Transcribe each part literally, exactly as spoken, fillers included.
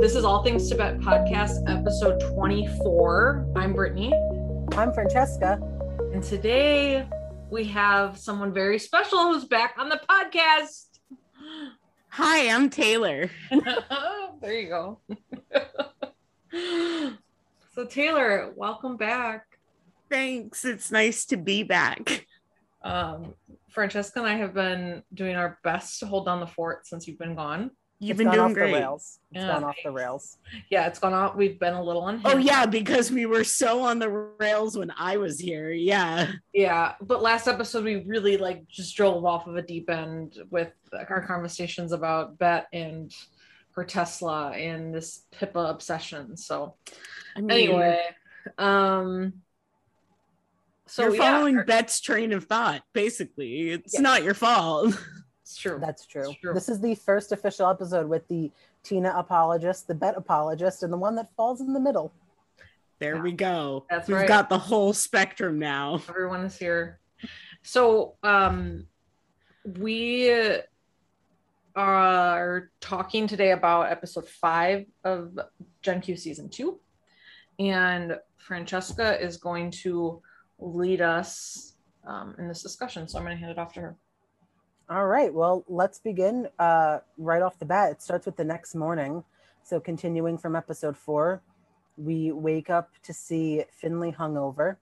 This is All Things Tibet Podcast, episode twenty-four. I'm Brittany. I'm Francesca. And today we have someone very special who's back on the podcast. Hi, I'm Taylor. There you go. So Taylor, welcome back. Thanks. It's nice to be back. Um, Francesca and I have been doing our best to hold down the fort since you've been gone. You've it's been doing great. It's yeah. gone off the rails. Yeah, it's gone off. We've been a little on. Oh yeah, because we were so on the rails when I was here. Yeah. Yeah, but last episode we really like just drove off of a deep end with our conversations about Bette and her Tesla and this Pippa obsession. So I mean, anyway, um, so you're following yeah. Bette's train of thought. Basically, it's yeah. not your fault. It's true. That's true. It's true. This is the first official episode with the Tina apologist, the Bette apologist, and the one that falls in the middle. There yeah. we go. That's We've right. got the whole spectrum now. Everyone is here. So um, we are talking today about episode five of Gen Q season two. And Francesca is going to lead us um, in this discussion. So I'm going to hand it off to her. All right, well, let's begin uh, right off the bat. It starts with the next morning. So continuing from episode four, we wake up to see Finley hungover.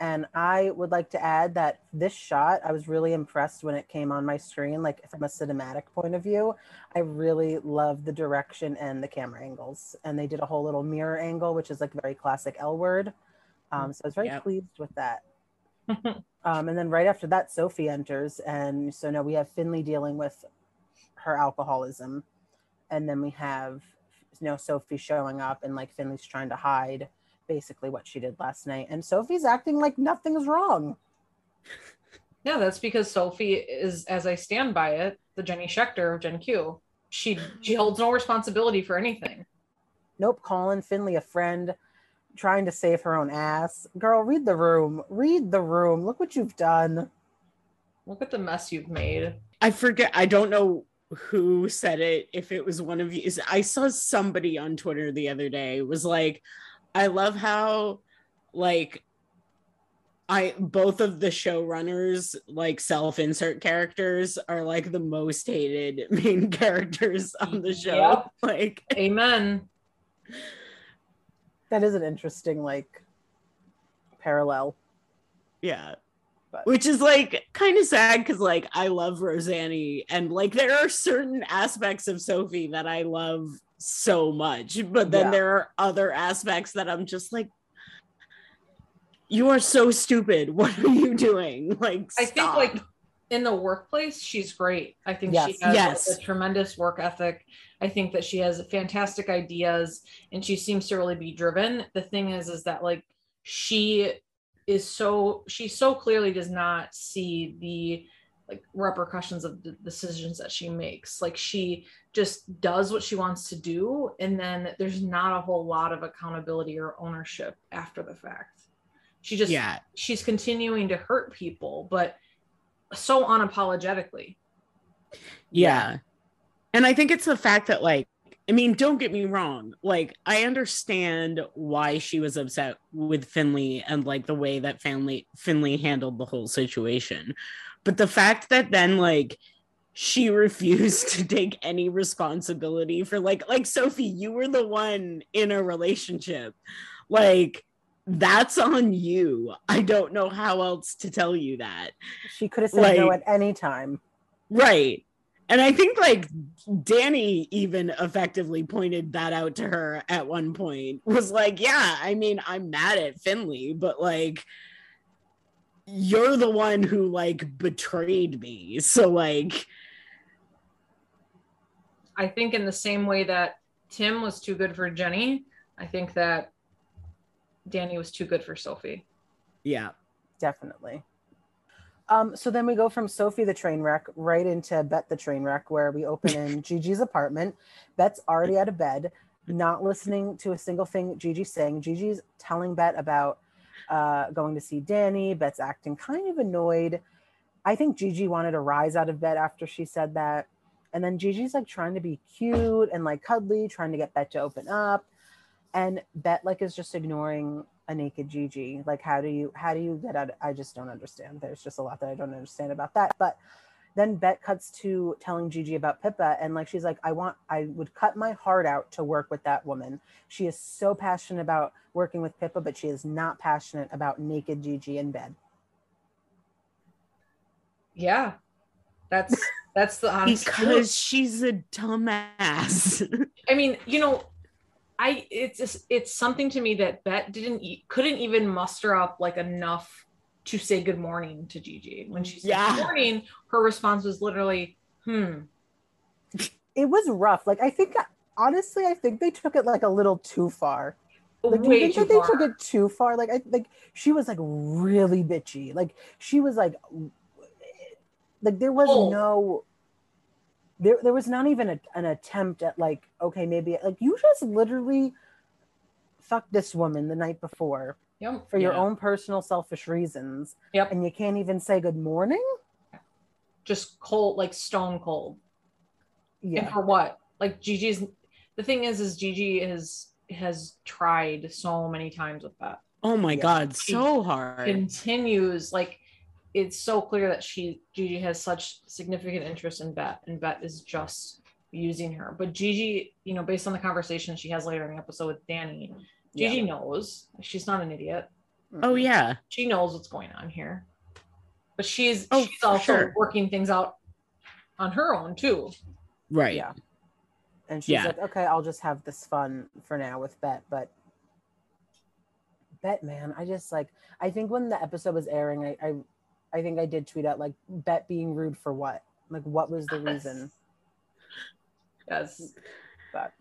And I would like to add that this shot, I was really impressed when it came on my screen, like from a cinematic point of view. I really love the direction and the camera angles. And they did a whole little mirror angle, which is like very classic L Word. Um, so I was very yep. pleased with that. Um, and then right after that, Sophie enters. And so now we have Finley dealing with her alcoholism. And then we have, you know, Sophie showing up and like Finley's trying to hide basically what she did last night. And Sophie's acting like nothing's wrong. Yeah, that's because Sophie is, as I stand by it, the Jenny Schechter of Gen Q. She, she holds no responsibility for anything. Nope, calling Finley a friend, trying to save her own ass. Girl, read the room. Read the room. Look what you've done. Look at the mess you've made. I forget. I don't know who said it. If it was one of you. I saw somebody on Twitter the other day was like, I love how like I both of the showrunners, like self-insert characters, are like the most hated main characters on the show. Yep. Like amen. That is an interesting, like, parallel. Yeah. But. Which is, like, kind of sad because, like, I love Rosanne and, like, there are certain aspects of Sophie that I love so much. But then yeah. there are other aspects that I'm just like, you are so stupid. What are you doing? Like, stop. I think, like, in the workplace, she's great. I think yes. she has yes. like, a tremendous work ethic. I think that she has fantastic ideas and she seems to really be driven. The thing is, is that like, she is so, she so clearly does not see the like repercussions of the decisions that she makes. Like she just does what she wants to do. And then there's not a whole lot of accountability or ownership after the fact. She just, yeah. she's continuing to hurt people, but so unapologetically. Yeah. And I think it's the fact that like, I mean, don't get me wrong. Like I understand why she was upset with Finley and like the way that Finley, Finley handled the whole situation. But the fact that then like she refused to take any responsibility for like, like Sophie, you were the one in a relationship. Like, that's on you. I don't know how else to tell you that. She could have said like, no at any time. Right. And I think like Danny even effectively pointed that out to her at one point. Was like, yeah, I mean, I'm mad at Finley, but like you're the one who like betrayed me. So like I think in the same way that Tim was too good for Jenny, I think that Danny was too good for Sophie. Yeah, definitely. Um, so then we go from Sophie the train wreck right into Bette the train wreck, where we open in Gigi's apartment. Bette's already out of bed, not listening to a single thing Gigi's saying. Gigi's telling Bette about uh, going to see Danny. Bette's acting kind of annoyed. I think Gigi wanted to rise out of bed after she said that. And then Gigi's like trying to be cute and like cuddly, trying to get Bette to open up. And Bette like is just ignoring a naked Gigi. Like, how do you, how do you get out? I just don't understand. There's just a lot that I don't understand about that. But then Bette cuts to telling Gigi about Pippa. And like, she's like, I want, I would cut my heart out to work with that woman. She is so passionate about working with Pippa, but she is not passionate about naked Gigi in bed. Yeah, that's, that's the honest Because truth. She's a dumbass. I mean, you know, I, it's just, it's something to me that Bette didn't, couldn't even muster up like enough to say good morning to Gigi. When she said yeah. good morning, her response was literally, hmm. It was rough. Like, I think, honestly, I think they took it like a little too far. Like, do you think that they far. took it too far? Like, I like she was like really bitchy. Like, she was like, like there was oh. no, there there was not even a, an attempt at like, okay, maybe, like you just literally fucked this woman the night before. Yep. For your yeah. own personal selfish reasons. Yep. And you can't even say good morning? Just cold, like stone cold. Yeah. And for what? Like Gigi's, the thing is, is Gigi is, has tried so many times with that. Oh my yeah. God, she so hard. Continues, like it's so clear that she, Gigi has such significant interest in Bette, and Bette is just using her. But Gigi, you know, based on the conversation she has later in the episode with Danny, Gigi yeah. knows. She's not an idiot. Oh, yeah. She knows what's going on here. But she's, oh, she's also sure. working things out on her own, too. Right. Yeah. And she's yeah. like, okay, I'll just have this fun for now with Bette. But Bette, man, I just, like, I think when the episode was airing, I I, I think I did tweet out, like, Bette being rude for what? Like, what was the reason? Yes. yes. But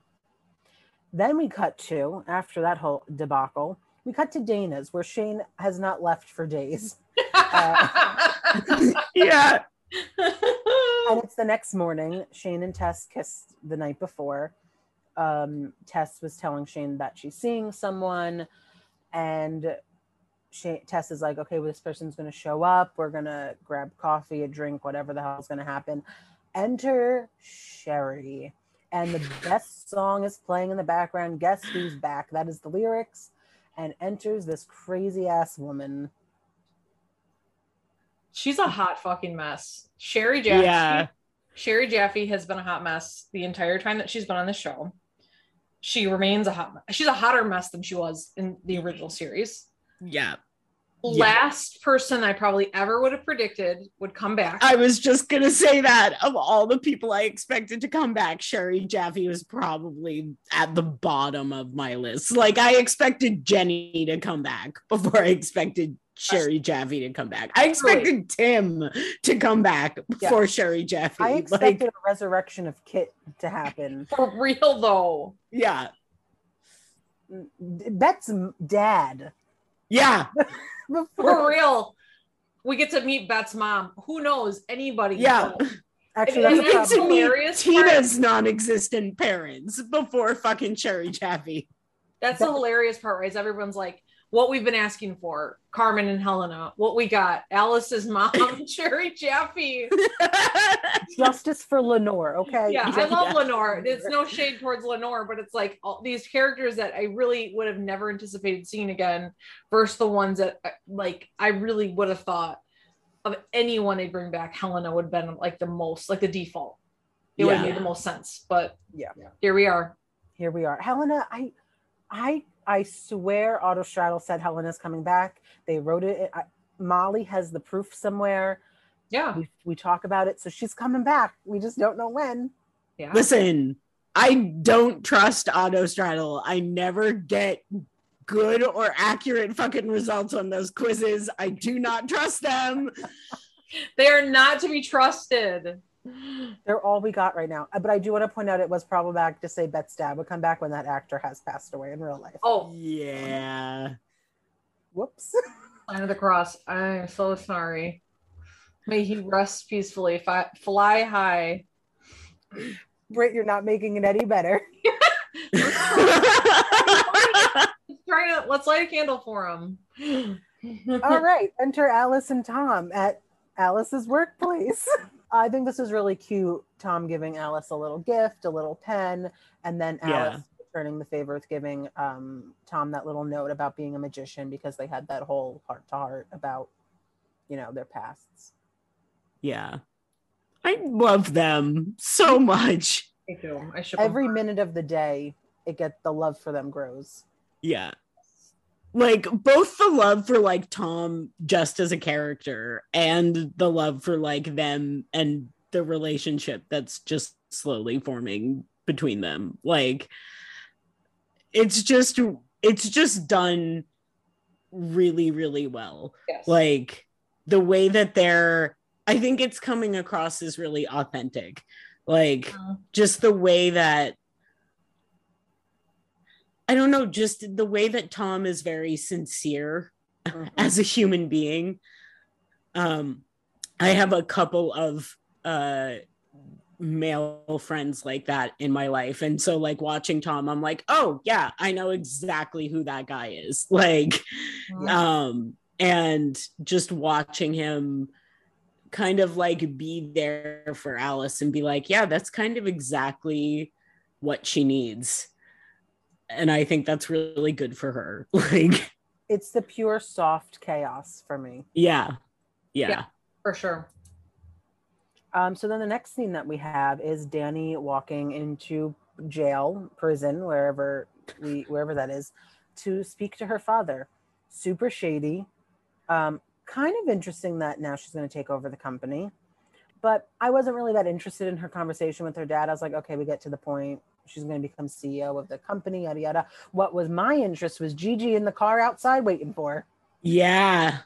then we cut to, after that whole debacle, we cut to Dana's, where Shane has not left for days. Uh, yeah. And it's the next morning. Shane and Tess kissed the night before. Um, Tess was telling Shane that she's seeing someone. And Shane, Tess is like, okay, well, this person's going to show up. We're going to grab coffee, a drink, whatever the hell is going to happen. Enter Sherry. And the best song is playing in the background. Guess who's back? That is the lyrics. And enters this crazy ass woman. She's a hot fucking mess. Sherry Jaffe. Yeah. Sherry Jaffe has been a hot mess the entire time that she's been on the show. She remains a hot mess. She's a hotter mess than she was in the original series. Yeah. Last yeah. person I probably ever would have predicted would come back. I was just gonna say that of all the people I expected to come back, Sherry Jaffe was probably at the bottom of my list. Like, I expected Jenny to come back before I expected Sherry Jaffe to come back. I expected Tim to come back before yeah. Sherry Jaffe. I expected like, a resurrection of Kit to happen. For real though. Yeah. Bette's dad. Yeah. For real, we get to meet Bette's mom. Who knows? Anybody? Yeah, knows. Actually, that's we get to meet Tina's part. non-existent parents before fucking Sherry Jaffe. That's the hilarious part, right? Everyone's like, "What we've been asking for, Carmen and Helena. What we got? Alice's mom, Sherry Jaffe. Justice for Lenore." Okay. Yeah, yeah I love yeah. Lenore. It's no shade towards Lenore, but it's like all these characters that I really would have never anticipated seeing again versus the ones that like I really would have thought of anyone they'd bring back. Helena would have been like the most, like the default. It yeah. would have made the most sense. But yeah, here we are. Here we are. Helena, I, I. I swear Autostraddle said Helena's coming back. They wrote it. I, Molly has the proof somewhere. Yeah. We, we talk about it. So she's coming back. We just don't know when. Yeah. Listen, I don't trust Autostraddle. I never get good or accurate fucking results on those quizzes. I do not trust them. They are not to be trusted. They're all we got right now. But I do want to point out it was problematic to say Bette's dad would come back when that actor has passed away in real life. Oh yeah. Whoops. Sign of the cross. I'm so sorry. May he rest peacefully. Fi- fly high. Britt, you're not making it any better. trying to, let's light a candle for him. All right. Enter Alice and Tom at Alice's workplace. I think this is really cute. Tom giving Alice a little gift, a little pen, and then Alice yeah. returning the favor with giving um, Tom that little note about being a magician, because they had that whole heart to heart about, you know, their pasts. Yeah. I love them so much. I do. I should Every minute of the day, it gets the love for them grows. Yeah. Like, both the love for, like, Tom just as a character and the love for, like, them and the relationship that's just slowly forming between them. Like, it's just, it's just done really, really well. Yes. Like, the way that they're, I think it's coming across as really authentic. Like, uh-huh. just the way that I don't know, just the way that Tom is very sincere mm-hmm. as a human being. Um, I have a couple of uh, male friends like that in my life. And so, like, watching Tom, I'm like, oh, yeah, I know exactly who that guy is. Like, mm-hmm. um, and just watching him kind of, like, be there for Alice and be like, yeah, that's kind of exactly what she needs. And I think that's really good for her. Like, it's the pure soft chaos for me. Yeah. Yeah. Yeah, for sure. Um, so then the next scene that we have is Danny walking into jail, prison, wherever we wherever that is, to speak to her father. Super shady. Um, kind of interesting that now she's going to take over the company. But I wasn't really that interested in her conversation with her dad. I was like, okay, we get to the point. She's going to become C E O of the company, yada, yada. What was my interest was Gigi in the car outside waiting for her. Yeah.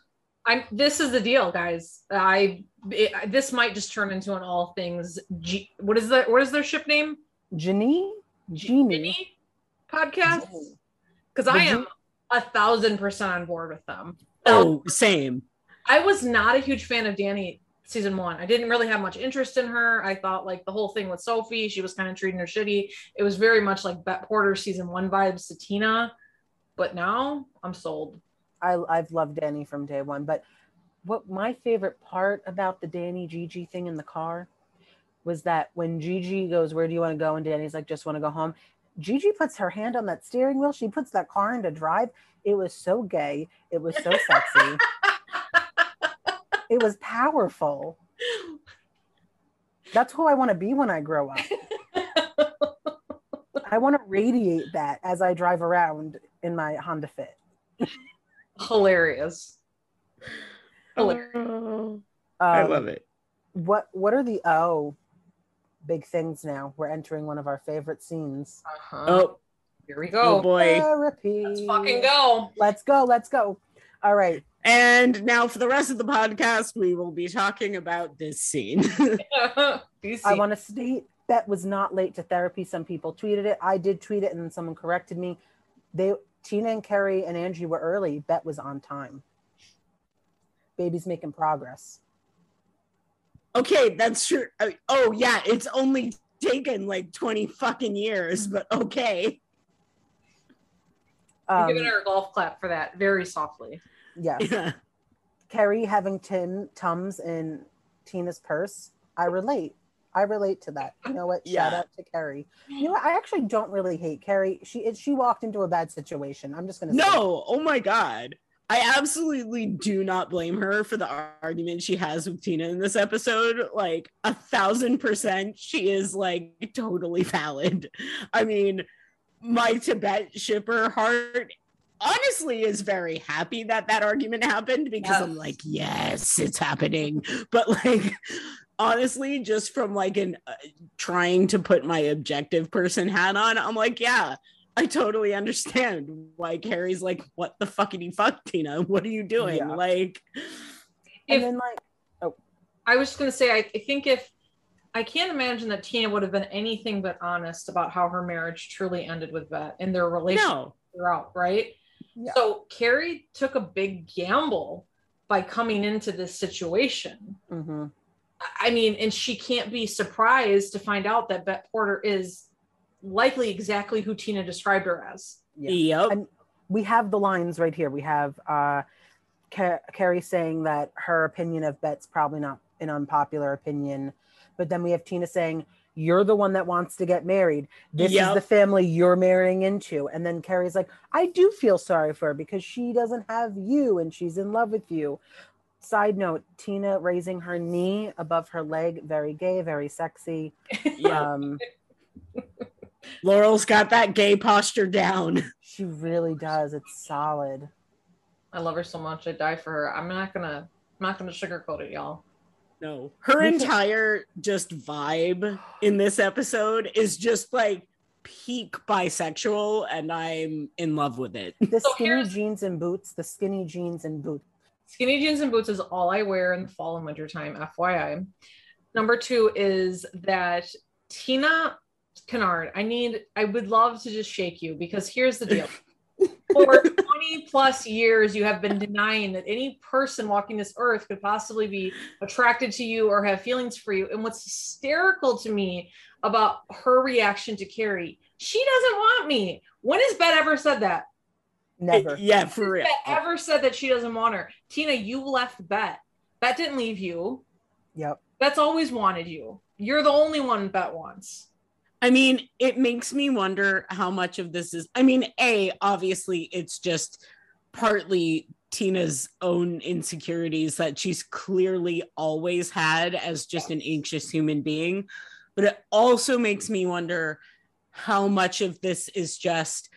I'm, this is the deal, guys. I it, This might just turn into an all things. G, what is the What is their ship name? Jenny? Genie? Jenny? Podcast? Because I am a thousand percent on board with them. Oh, same. I was not a huge fan of Danny season one. I didn't really have much interest in her. I thought, like, the whole thing with Sophie, she was kind of treating her shitty. It was very much like Bette Porter season one vibes to Tina, but now I'm sold. I, I've loved Danny from day one, but what my favorite part about the Danny Gigi thing in the car was that when Gigi goes, where do you want to go? And Danny's like, just want to go home. Gigi puts her hand on that steering wheel. She puts that car into drive. It was so gay. It was so sexy. It was powerful. That's who I want to be when I grow up. I want to radiate that as I drive around in my Honda Fit. Hilarious. Hilarious. Um, I love it. What What are the oh big things now? We're entering one of our favorite scenes. Uh-huh. Oh, here we go. Oh boy. Therapy. Let's fucking go. Let's go. Let's go. All right. And now for the rest of the podcast, we will be talking about this scene. I want to state, Bette was not late to therapy. Some people tweeted it. I did tweet it, and then someone corrected me. They, Tina and Carrie and Angie were early. Bette was on time. Baby's making progress. Okay, that's true. I, oh, yeah, it's only taken like twenty fucking years, but okay. Um, I'm giving her a golf clap for that, very softly. Yes. Yeah. Carrie having tin Tums in Tina's purse. I relate. I relate to that. You know what? Yeah. Shout out to Carrie. You know what? I actually don't really hate Carrie. She she walked into a bad situation. I'm just going to No. Say oh my God. I absolutely do not blame her for the argument she has with Tina in this episode. Like, a thousand percent. She is, like, totally valid. I mean, my Tibet shipper heart honestly is very happy that that argument happened, because yes. I'm like, yes, it's happening. But, like, honestly, just from, like, an uh, trying to put my objective person hat on, I'm like, yeah, I totally understand why Carrie's like, what the fuckity fuck, Tina? What are you doing? Yeah. Like, if, and then, like, oh, I was just gonna say, I, I think if I can't imagine that Tina would have been anything but honest about how her marriage truly ended with Bette and their relationship no. throughout, right? Yeah. So Carrie took a big gamble by coming into this situation. Mm-hmm. I mean, and she can't be surprised to find out that Bette Porter is likely exactly who Tina described her as. Yeah. Yep. And we have the lines right here. We have uh, Car- Carrie saying that her opinion of Bette's probably not an unpopular opinion. But then we have Tina saying, you're the one that wants to get married. This yep. is the family you're marrying into. And then Carrie's like, I do feel sorry for her because she doesn't have you and she's in love with you. Side note, Tina raising her knee above her leg. Very gay, very sexy. Yeah. Um, Laurel's got that gay posture down. She really does. It's solid. I love her so much. I die for her. I'm not gonna, I'm not gonna sugarcoat it, y'all. No. Her entire just vibe in this episode is just like peak bisexual, and I'm in love with it. The so skinny jeans and boots, the skinny jeans and boots. Skinny jeans and boots is all I wear in the fall and winter time, F Y I. Number two is that Tina Kennard, I need, I would love to just shake you, because here's the deal. For twenty plus years, you have been denying that any person walking this earth could possibly be attracted to you or have feelings for you. And what's hysterical to me about her reaction to Carrie, she doesn't want me. When has Bette ever said that? Never. Yeah, for real. Bette ever said that she doesn't want her. Tina, you left Bette. Bette didn't leave you. Yep. Bette's always wanted you. You're the only one Bette wants. I mean, it makes me wonder how much of this is, I mean, A, obviously it's just partly Tina's own insecurities that she's clearly always had as just an anxious human being. But it also makes me wonder how much of this is just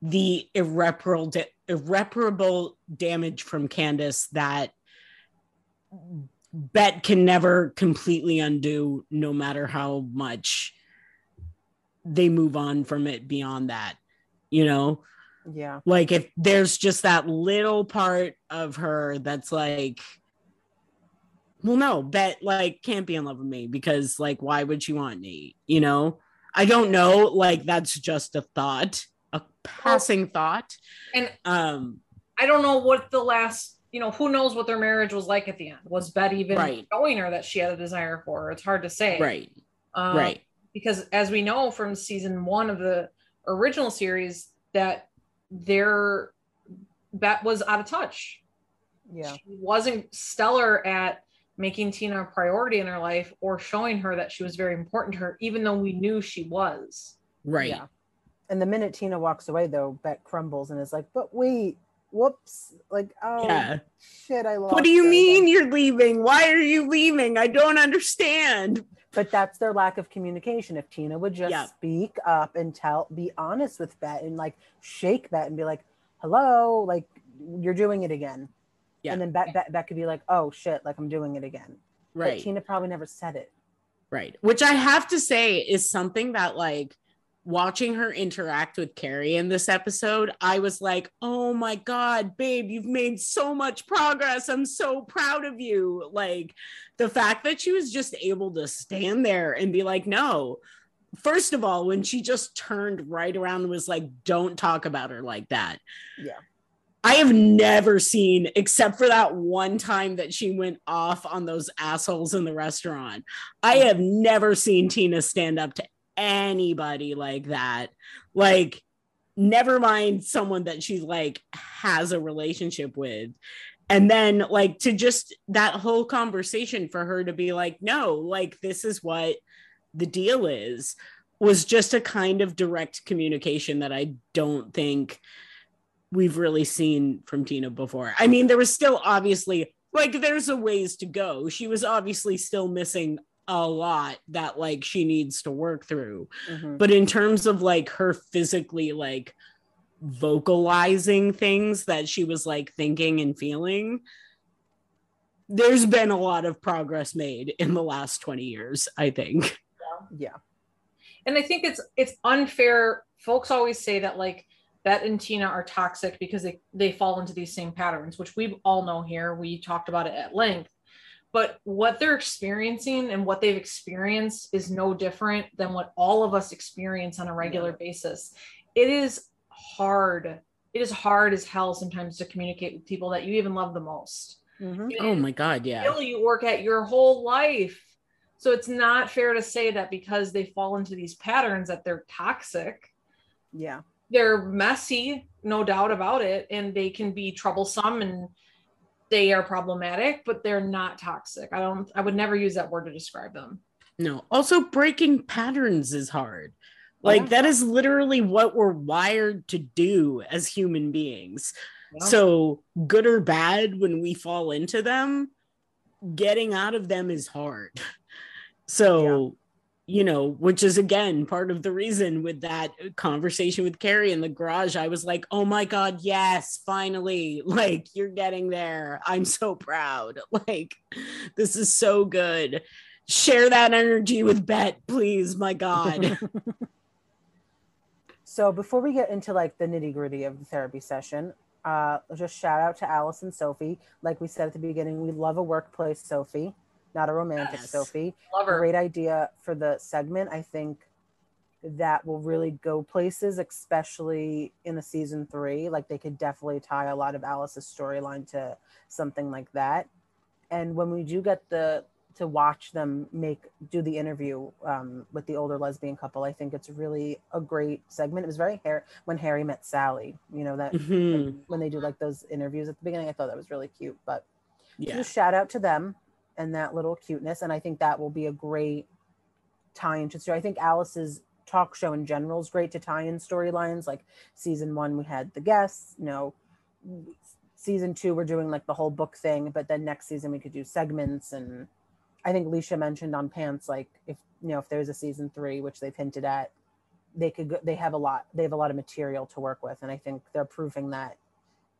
the irreparable, irreparable damage from Candace that Bette can never completely undo, no matter how much they move on from it beyond that, you know? Yeah. Like if there's just that little part of her that's like, well, no, Bette like can't be in love with me because like, why would she want me? You know, I don't know. Like that's just a thought, a passing thought. And um, I don't know what the last, you know, who knows what their marriage was like at the end. Was Bette even right. showing her that she had a desire for her? It's hard to say. Right. Um, right. Because as we know from season one of the original series, that their Bette was out of touch. Yeah. She wasn't stellar at making Tina a priority in her life or showing her that she was very important to her, even though we knew she was. Right. Yeah. And the minute Tina walks away, though, Bette crumbles and is like, but wait, whoops. Like, oh, yeah. shit, I lost. What do you mean again. You're leaving? Why are you leaving? I don't understand. But that's their lack of communication. If Tina would just yep. speak up and tell, be honest with Bette and like shake Bette and be like, hello, like you're doing it again. Yeah. And then Bette, Bette, Bette could be like, oh shit, like I'm doing it again. Right. But Tina probably never said it. Right. Which I have to say is something that like watching her interact with Carrie in this episode, I was like, oh my God, babe, you've made so much progress. I'm so proud of you. Like the fact that she was just able to stand there and be like, no, first of all, when she just turned right around and was like, don't talk about her like that. Yeah. I have never seen, except for that one time that she went off on those assholes in the restaurant. I have never seen Tina stand up to anybody like that, like never mind someone that she like has a relationship with. And then like to just that whole conversation for her to be like, no, like this is what the deal is, was just a kind of direct communication that I don't think we've really seen from Tina before. I mean, there was still obviously like there's a ways to go. She was obviously still missing a lot that like she needs to work through, mm-hmm. but in terms of like her physically like vocalizing things that she was like thinking and feeling, there's been a lot of progress made in the last twenty years, I think. Yeah, yeah. And I think it's it's unfair. Folks always say that like Bette and Tina are toxic because they they fall into these same patterns, which we all know here. We talked about it at length. But what they're experiencing and what they've experienced is no different than what all of us experience on a regular yeah. basis. It is hard. It is hard as hell sometimes to communicate with people that you even love the most. Mm-hmm. Oh my God, yeah. You work at your whole life. So it's not fair to say that because they fall into these patterns that they're toxic. Yeah. They're messy, no doubt about it. And they can be troublesome and they are problematic, but they're not toxic. I don't, I would never use that word to describe them. No. Also, breaking patterns is hard. Like, yeah. that is literally what we're wired to do as human beings. Yeah. So good or bad, when we fall into them, getting out of them is hard. So, yeah. you know, which is, again, part of the reason with that conversation with Carrie in the garage, I was like, oh my God, yes, finally, like, you're getting there. I'm so proud. Like, this is so good. Share that energy with Bette, please. My God. So before we get into like the nitty gritty of the therapy session, uh, just shout out to Alice and Sophie. Like we said at the beginning, we love a workplace Sophie, not a romantic yes. Sophie. Love her. Great idea for the segment. I think that will really go places, especially in a season three. Like, they could definitely tie a lot of Alice's storyline to something like that. And when we do get the to watch them make do the interview um, with the older lesbian couple, I think it's really a great segment. It was very Harry, when Harry met Sally, you know, that mm-hmm. like, when they do like those interviews at the beginning, I thought that was really cute. But yeah. just shout out to them and that little cuteness. And I think that will be a great tie into story. I think Alice's talk show in general is great to tie in storylines. Like season one, we had the guests, you know, season two, we're doing like the whole book thing, but then next season we could do segments. And I think Leisha mentioned on Pants, like, if, you know, if there's a season three, which they've hinted at, they could, they have a lot, they have a lot of material to work with. And I think they're proving that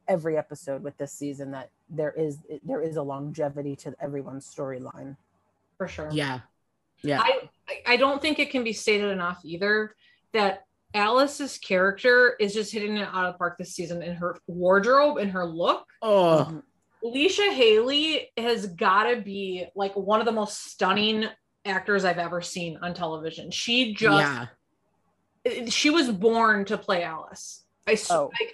every episode with this season, that there is, there is a longevity to everyone's storyline. For sure. Yeah. Yeah. I, I don't think it can be stated enough either that Alice's character is just hitting it out of the park this season in her wardrobe and her look. Oh, mm-hmm. Leisha Hailey has got to be like one of the most stunning actors I've ever seen on television. She just, yeah. she was born to play Alice. I, oh. I,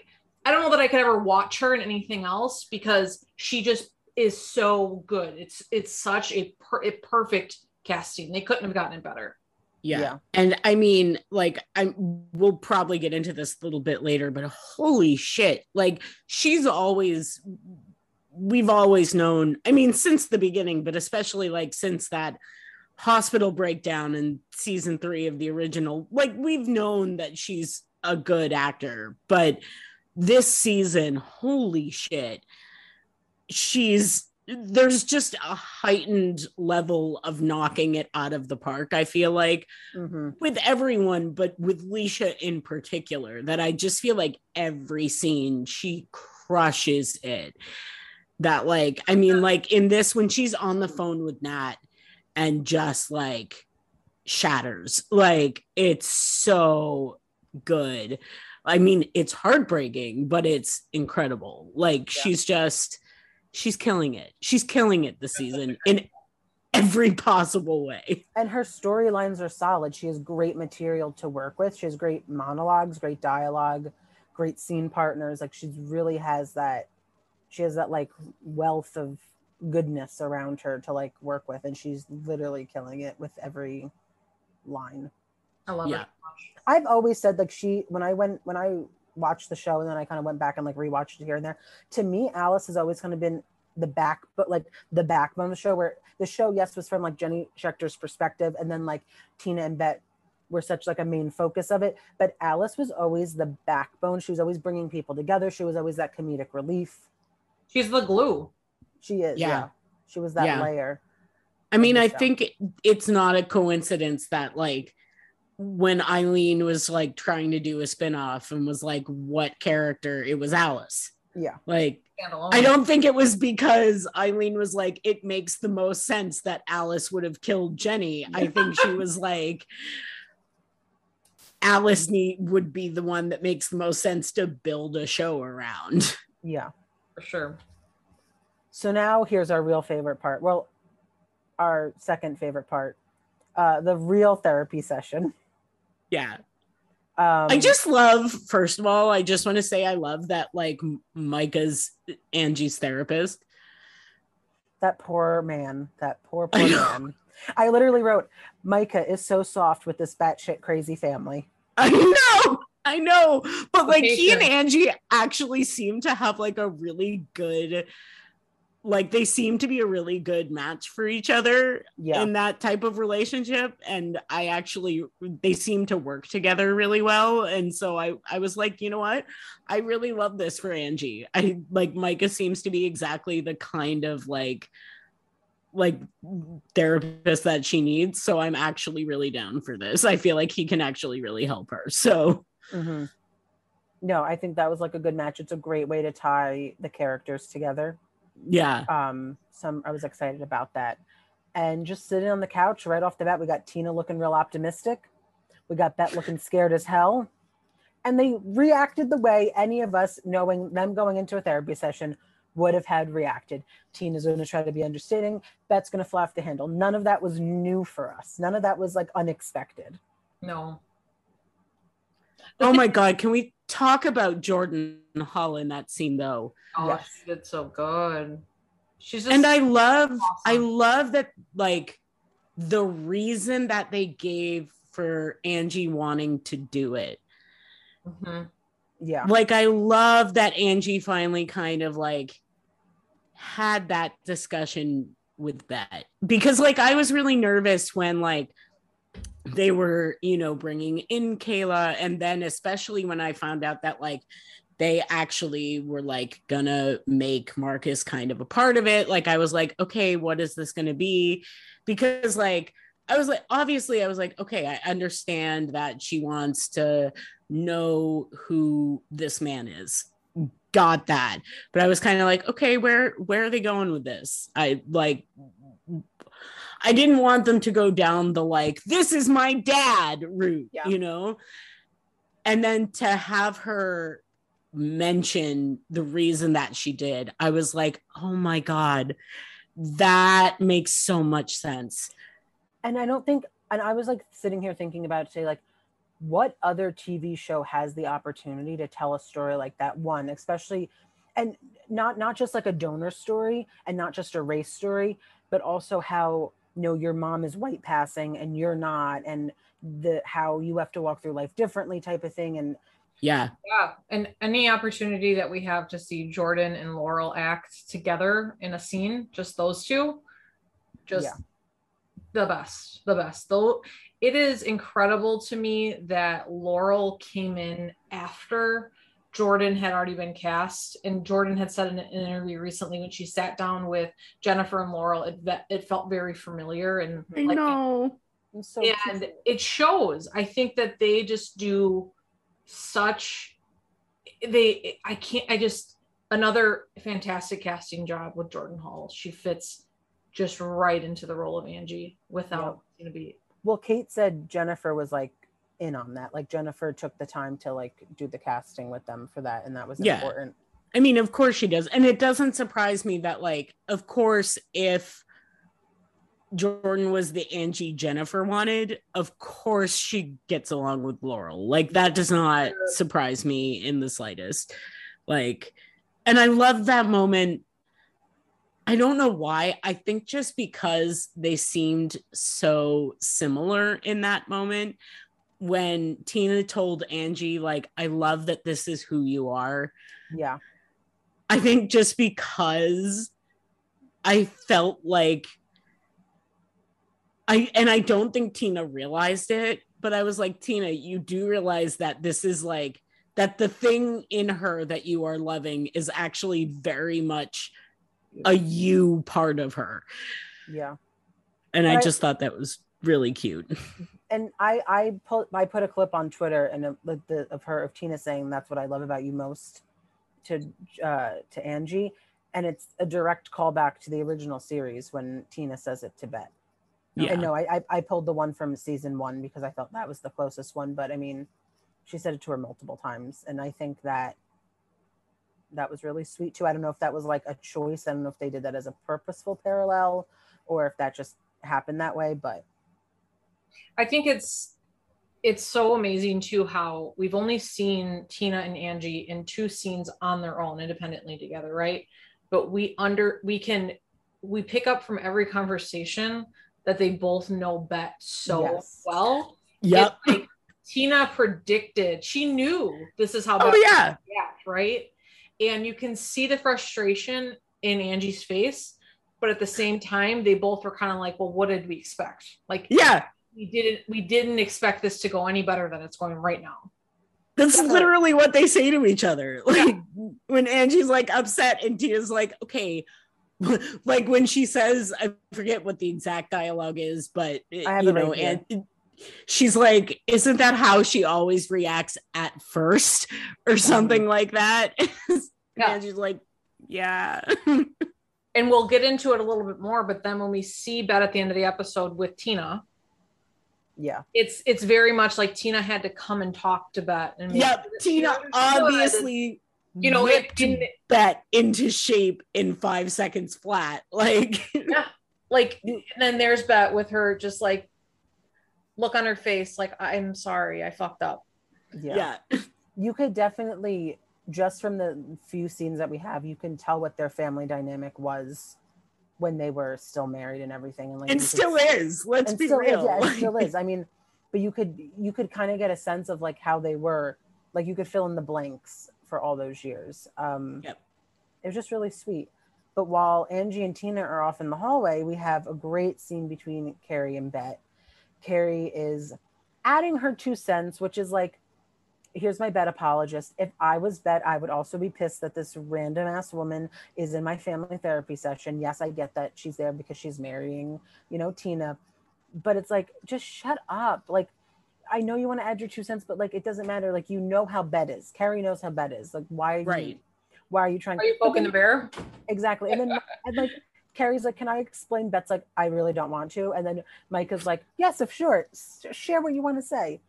I don't know that I could ever watch her in anything else because she just is so good. It's, it's such a, per, a perfect casting. They couldn't have gotten it better. Yeah. yeah. And I mean, like, I we'll probably get into this a little bit later, but holy shit. Like, she's always... we've always known, I mean, since the beginning, but especially like since that hospital breakdown in season three of the original, like we've known that she's a good actor, but this season, holy shit, she's, there's just a heightened level of knocking it out of the park, I feel like, mm-hmm. with everyone, but with Leisha in particular, that I just feel like every scene she crushes it. That like, I mean, like in this, when she's on the phone with Nat and just like shatters, like it's so good. I mean, it's heartbreaking, but it's incredible. Like yeah. she's just, she's killing it. She's killing it this season in every possible way. And her storylines are solid. She has great material to work with. She has great monologues, great dialogue, great scene partners. Like she really has that She has that like wealth of goodness around her to like work with, and she's literally killing it with every line. I love yeah. it. I've always said like she when I went when I watched the show and then I kind of went back and like rewatched it here and there. To me, Alice has always kind of been the back, but like the backbone of the show. Where the show, yes, was from like Jenny Schechter's perspective, and then like Tina and Bette were such like a main focus of it. But Alice was always the backbone. She was always bringing people together. She was always that comedic relief. She's the glue. She is. Yeah. yeah. She was that yeah. layer. I mean, I think it's not a coincidence that like when Eileen was like trying to do a spinoff and was like, what character? It was Alice. Yeah. Like, I don't think it was because Eileen was like, it makes the most sense that Alice would have killed Jenny. I think she was like, Alice need, would be the one that makes the most sense to build a show around. Yeah. For sure. So now here's our real favorite part. Well, our second favorite part, uh, the real therapy session. Yeah. Um, I just love, first of all, I just want to say I love that like Micah's Angie's therapist. That poor man, that poor, poor I man. I literally wrote, Micah is so soft with this batshit crazy family. I know. I know, but like okay, he sure. and Angie actually seem to have like a really good like they seem to be a really good match for each other yeah. in that type of relationship. And I actually, they seem to work together really well. And so I, I was like, you know what? I really love this for Angie. I like Micah seems to be exactly the kind of like, like therapist that she needs. So I'm actually really down for this. I feel like he can actually really help her. So mm-hmm. no, I think that was like a good match. It's a great way to tie the characters together. Yeah. Um, some I was excited about that. And just sitting on the couch right off the bat, we got Tina looking real optimistic. We got Bette looking scared as hell. And they reacted the way any of us, knowing them going into a therapy session, would have had reacted. Tina's going to try to be understanding. Bette's going to fly off the handle. None of that was new for us. None of that was like unexpected. No. Oh my God. Can we talk about Jordan Hall in that scene though? Oh, yes. She did so good. She's just and I love, awesome. I love that like the reason that they gave for Angie wanting to do it. Mm-hmm. Yeah. Like I love that Angie finally kind of like had that discussion with Bette, because like I was really nervous when like they were, you know, bringing in Kayla. And then especially when I found out that like they actually were like gonna make Marcus kind of a part of it. Like I was like, okay, what is this gonna be? Because like, I was like, obviously I was like, okay, I understand that she wants to know who this man is. Got that. But I was kind of like, okay, where, where are they going with this? I like, I didn't want them to go down the like, this is my dad route, yeah. you know? And then to have her mention the reason that she did, I was like, oh my God, that makes so much sense. And I don't think, and I was like sitting here thinking about it today, like what other T V show has the opportunity to tell a story like that one, especially, and not, not just like a donor story and not just a race story, but also how, you know, your mom is white passing and you're not, and the how you have to walk through life differently type of thing. And yeah. Yeah. And any opportunity that we have to see Jordan and Laurel act together in a scene, just those two, just yeah. the best, the best. Though it is incredible to me that Laurel came in after Jordan had already been cast, and Jordan had said in an interview recently when she sat down with Jennifer and Laurel, it, it felt very familiar. And I like, know. I'm so and cute. It shows. I think that they just do such, they, I can't, I just, another fantastic casting job with Jordan Hall. She fits just right into the role of Angie without yeah. going to be. Well, Kate said Jennifer was like, in on that, like Jennifer took the time to like do the casting with them for that, and that was yeah. important. I mean, of course she does, and it doesn't surprise me that like of course if Jordan was the Angie Jennifer wanted, of course she gets along with Laurel. Like that does not surprise me in the slightest. Like, and I love that moment. I don't know why. I think just because they seemed so similar in that moment. When Tina told Angie, like, I love that this is who you are. Yeah. I think just because I felt like I, and I don't think Tina realized it, but I was like, Tina, you do realize that this is like, that the thing in her that you are loving is actually very much a you part of her. Yeah. And I, I just thought that was really cute. And I I put I put a clip on Twitter and a, the, of her of Tina saying that's what I love about you most to uh, to Angie, and it's a direct callback to the original series when Tina says it to Bette. Yeah. And no, I, I I pulled the one from season one because I felt that was the closest one. But I mean, she said it to her multiple times, and I think that that was really sweet too. I don't know if that was like a choice. I don't know if they did that as a purposeful parallel or if that just happened that way, but. I think it's it's so amazing too how we've only seen Tina and Angie in two scenes on their own independently together, right? But we under we can we pick up from every conversation that they both know Bette so yes. well. Yeah. Like, Tina predicted, she knew this is how Bette oh, yeah. would react, right? And you can see the frustration in Angie's face, but at the same time, they both were kind of like, well, what did we expect? Like, yeah, we didn't, we didn't expect this to go any better than it's going right now. That's literally what they say to each other. Like yeah. when Angie's like upset and Tina's like, okay, like when she says, I forget what the exact dialogue is, but it, I you know, right and it, she's like, isn't that how she always reacts at first or something like that? And yeah. Angie's like, yeah. And we'll get into it a little bit more, but then when we see Bette at the end of the episode with Tina, yeah, it's it's very much like Tina had to come and talk to Bette. And yeah, Tina obviously, you know, whipped it, it, Bette into shape in five seconds flat. Like, yeah, like, and then there's Bette with her just like look on her face, like, I'm sorry, I fucked up. Yeah, yeah. You could definitely, just from the few scenes that we have, you can tell what their family dynamic was when they were still married and everything, and like, and still could, is. Let's be still real. Is, yeah, it still is. I mean, but you could you could kind of get a sense of like how they were. Like you could fill in the blanks for all those years. Um, yep. It was just really sweet. But while Angie and Tina are off in the hallway, we have a great scene between Carrie and Bette. Carrie is adding her two cents, which is like, here's my Bette apologist. If I was Bette, I would also be pissed that this random ass woman is in my family therapy session. Yes, I get that she's there because she's marrying, you know, Tina, but it's like, just shut up. Like, I know you want to add your two cents, but like, it doesn't matter. Like, you know how Bette is. Carrie knows how Bette is. Like, why? Are right. You, why are you trying? Are you poking the bear? Exactly. And then and like, Carrie's like, can I explain? Bette's like, I really don't want to. And then Micah's like, yes, if sure, share what you want to say.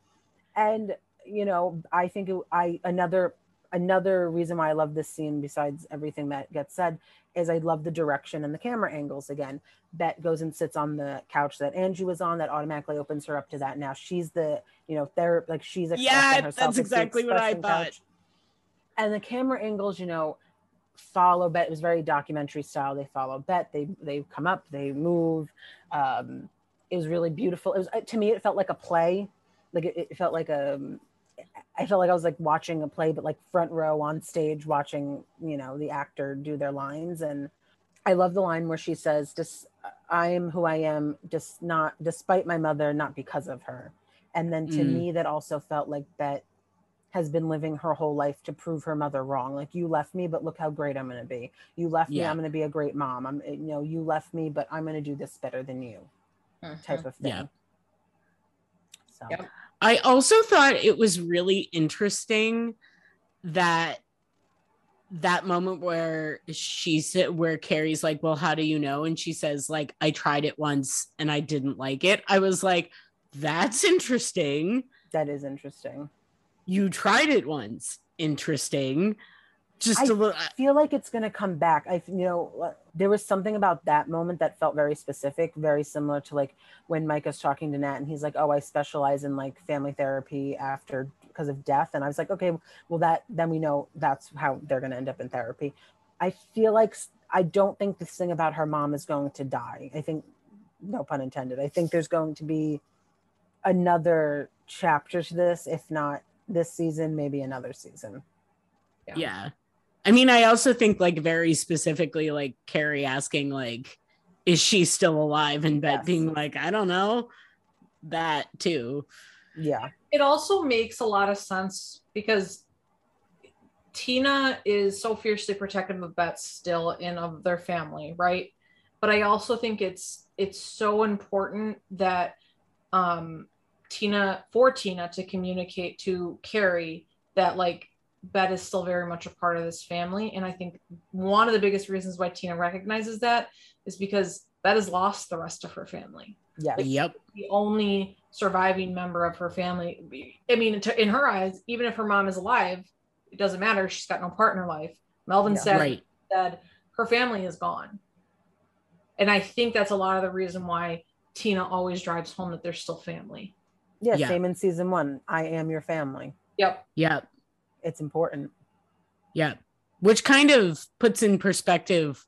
And you know, I think it, I another another reason why I love this scene, besides everything that gets said, is I love the direction and the camera angles again. Bette goes and sits on the couch that Angie was on. That automatically opens her up to that. Now she's the, you know, they're like, she's expressing yeah, herself. Yeah, that's exactly what I thought. Couch. And the camera angles, you know, follow Bette. It was very documentary style. They follow Bette. They they come up. They move. Um, it was really beautiful. It was, to me, it felt like a play. Like it, it felt like a. I felt like I was like watching a play, but like front row on stage watching, you know, the actor do their lines. And I love the line where she says, just, I am who I am, just not, despite my mother, not because of her. And then to mm. me, that also felt like Bette has been living her whole life to prove her mother wrong. Like, you left me, but look how great I'm going to be. You left yeah. me, I'm going to be a great mom. I'm, you know, you left me, but I'm going to do this better than you uh-huh. type of thing. Yeah. So. Yep. I also thought it was really interesting that that moment where she said, where Carrie's like, well, how do you know? And she says, like, I tried it once and I didn't like it. I was like, that's interesting. That is interesting. You tried it once. Interesting. Just I a little. I feel like it's going to come back. I, you know, there was something about that moment that felt very specific, very similar to like when Micah's talking to Nat and he's like, oh, I specialize in like family therapy after because of death. And I was like, okay, well, that then we know that's how they're going to end up in therapy. I feel like I don't think this thing about her mom is going to die. I think, no pun intended. I think there's going to be another chapter to this, if not this season, maybe another season. Yeah. yeah. I mean, I also think like very specifically, like Carrie asking, like, is she still alive? And Bette yes. being like, I don't know, that too. Yeah. It also makes a lot of sense because Tina is so fiercely protective of Bette still and of their family, right? But I also think it's it's so important that um, Tina, for Tina to communicate to Carrie that like, Bette is still very much a part of this family. And I think one of the biggest reasons why Tina recognizes that is because Bette has lost the rest of her family. Yeah. Like, yep. The only surviving member of her family. I mean, in her eyes, even if her mom is alive, it doesn't matter. She's got no part in her life. Melvin yeah, said right. that her family is gone. And I think that's a lot of the reason why Tina always drives home that they're still family. Yeah. yeah. Same in season one. I am your family. Yep. Yep. It's important. Yeah. Which kind of puts in perspective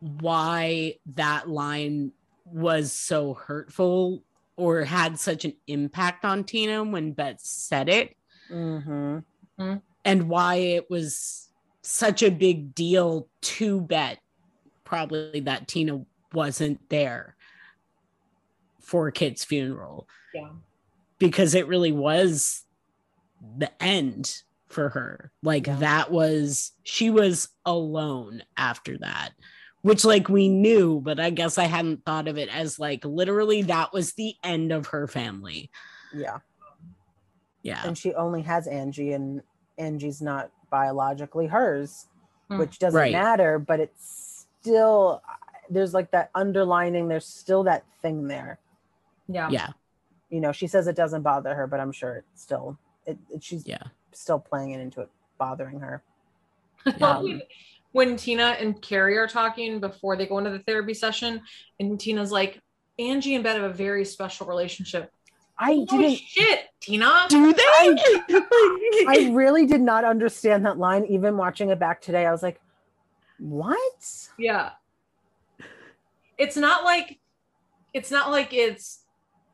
why that line was so hurtful or had such an impact on Tina when Bette said it. Mm-hmm. Mm-hmm. And why it was such a big deal to Bette probably that Tina wasn't there for Kit's funeral. Yeah. Because it really was the end for her. Like, yeah. that was, she was alone after that, which, like, we knew, but I guess I hadn't thought of it as, like, literally that was the end of her family. Yeah. Yeah. And she only has Angie, and Angie's not biologically hers, mm. which doesn't right. matter, but it's still, there's like that underlining, there's still that thing there. Yeah. Yeah. You know, she says it doesn't bother her, but I'm sure it's still, it, it, she's yeah. still playing it into it bothering her. Um, when Tina and Carrie are talking before they go into the therapy session, and Tina's like, Angie and Bette have a very special relationship. I oh, didn't shit, Tina. Do they? I, I really did not understand that line. Even watching it back today, I was like, what? Yeah. It's not like, it's not like it's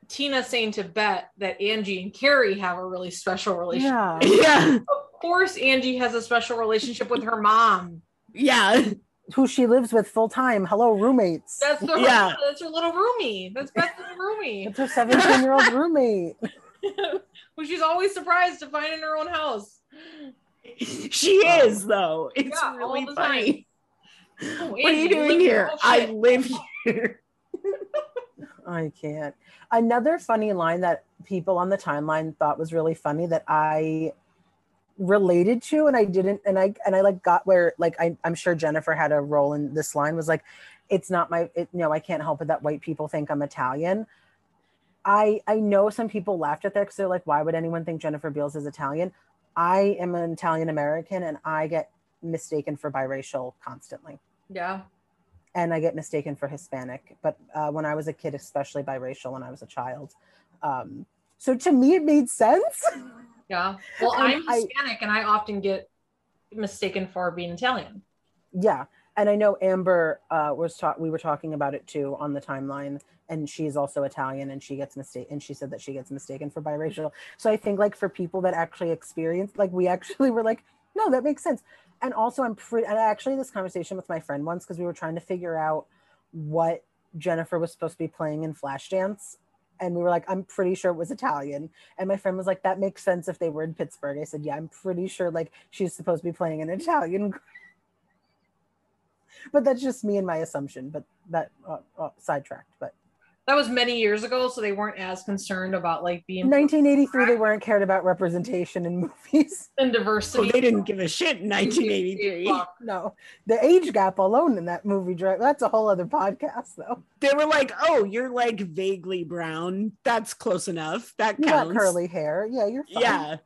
Tina saying to Bette that Angie and Carrie have a really special relationship. Yeah. yeah. Of course Angie has a special relationship with her mom. Yeah. Who she lives with full time. Hello, roommates. That's the yeah. That's her little roomie. That's Bette's little roomie. It's her seventeen-year-old roommate. Who she's always surprised to find in her own house. She um, is, though. It's yeah, really funny. Oh, what Angie, are you doing here? Oh, I live here. I can't. Another funny line that people on the timeline thought was really funny that I related to, and I didn't, and I and I like got where, like, I, I'm sure Jennifer had a role in this line, was like, it's not my, it, no, I can't help it that white people think I'm Italian. I I know some people laughed at that because they're like, why would anyone think Jennifer Beals is Italian? I am an Italian American, and I get mistaken for biracial constantly. Yeah. And I get mistaken for Hispanic, but uh, when I was a kid, especially biracial when I was a child. Um, so to me, it made sense. Yeah. Well, I'm Hispanic, I, and I often get mistaken for being Italian. Yeah. And I know Amber uh, was taught, we were talking about it too on the timeline, and she's also Italian, and she gets mistaken, and she said that she gets mistaken for biracial. So I think, like, for people that actually experience, like, we actually were like, no, that makes sense. And also, I'm pretty, and I actually had this conversation with my friend once because we were trying to figure out what Jennifer was supposed to be playing in Flashdance. And we were like, I'm pretty sure it was Italian. And my friend was like, that makes sense if they were in Pittsburgh. I said, yeah, I'm pretty sure, like, she's supposed to be playing an Italian. But that's just me and my assumption, but that uh, uh, sidetracked. But that was many years ago, so they weren't as concerned about, like, being nineteen eighty-three. They weren't cared about representation in movies and diversity. Oh, they didn't give a shit in nineteen eighty-three. No, the age gap alone in that movie, that's a whole other podcast, though. They were like, "Oh, you're like vaguely brown. That's close enough. That counts. You got curly hair. Yeah, you're fine." Yeah.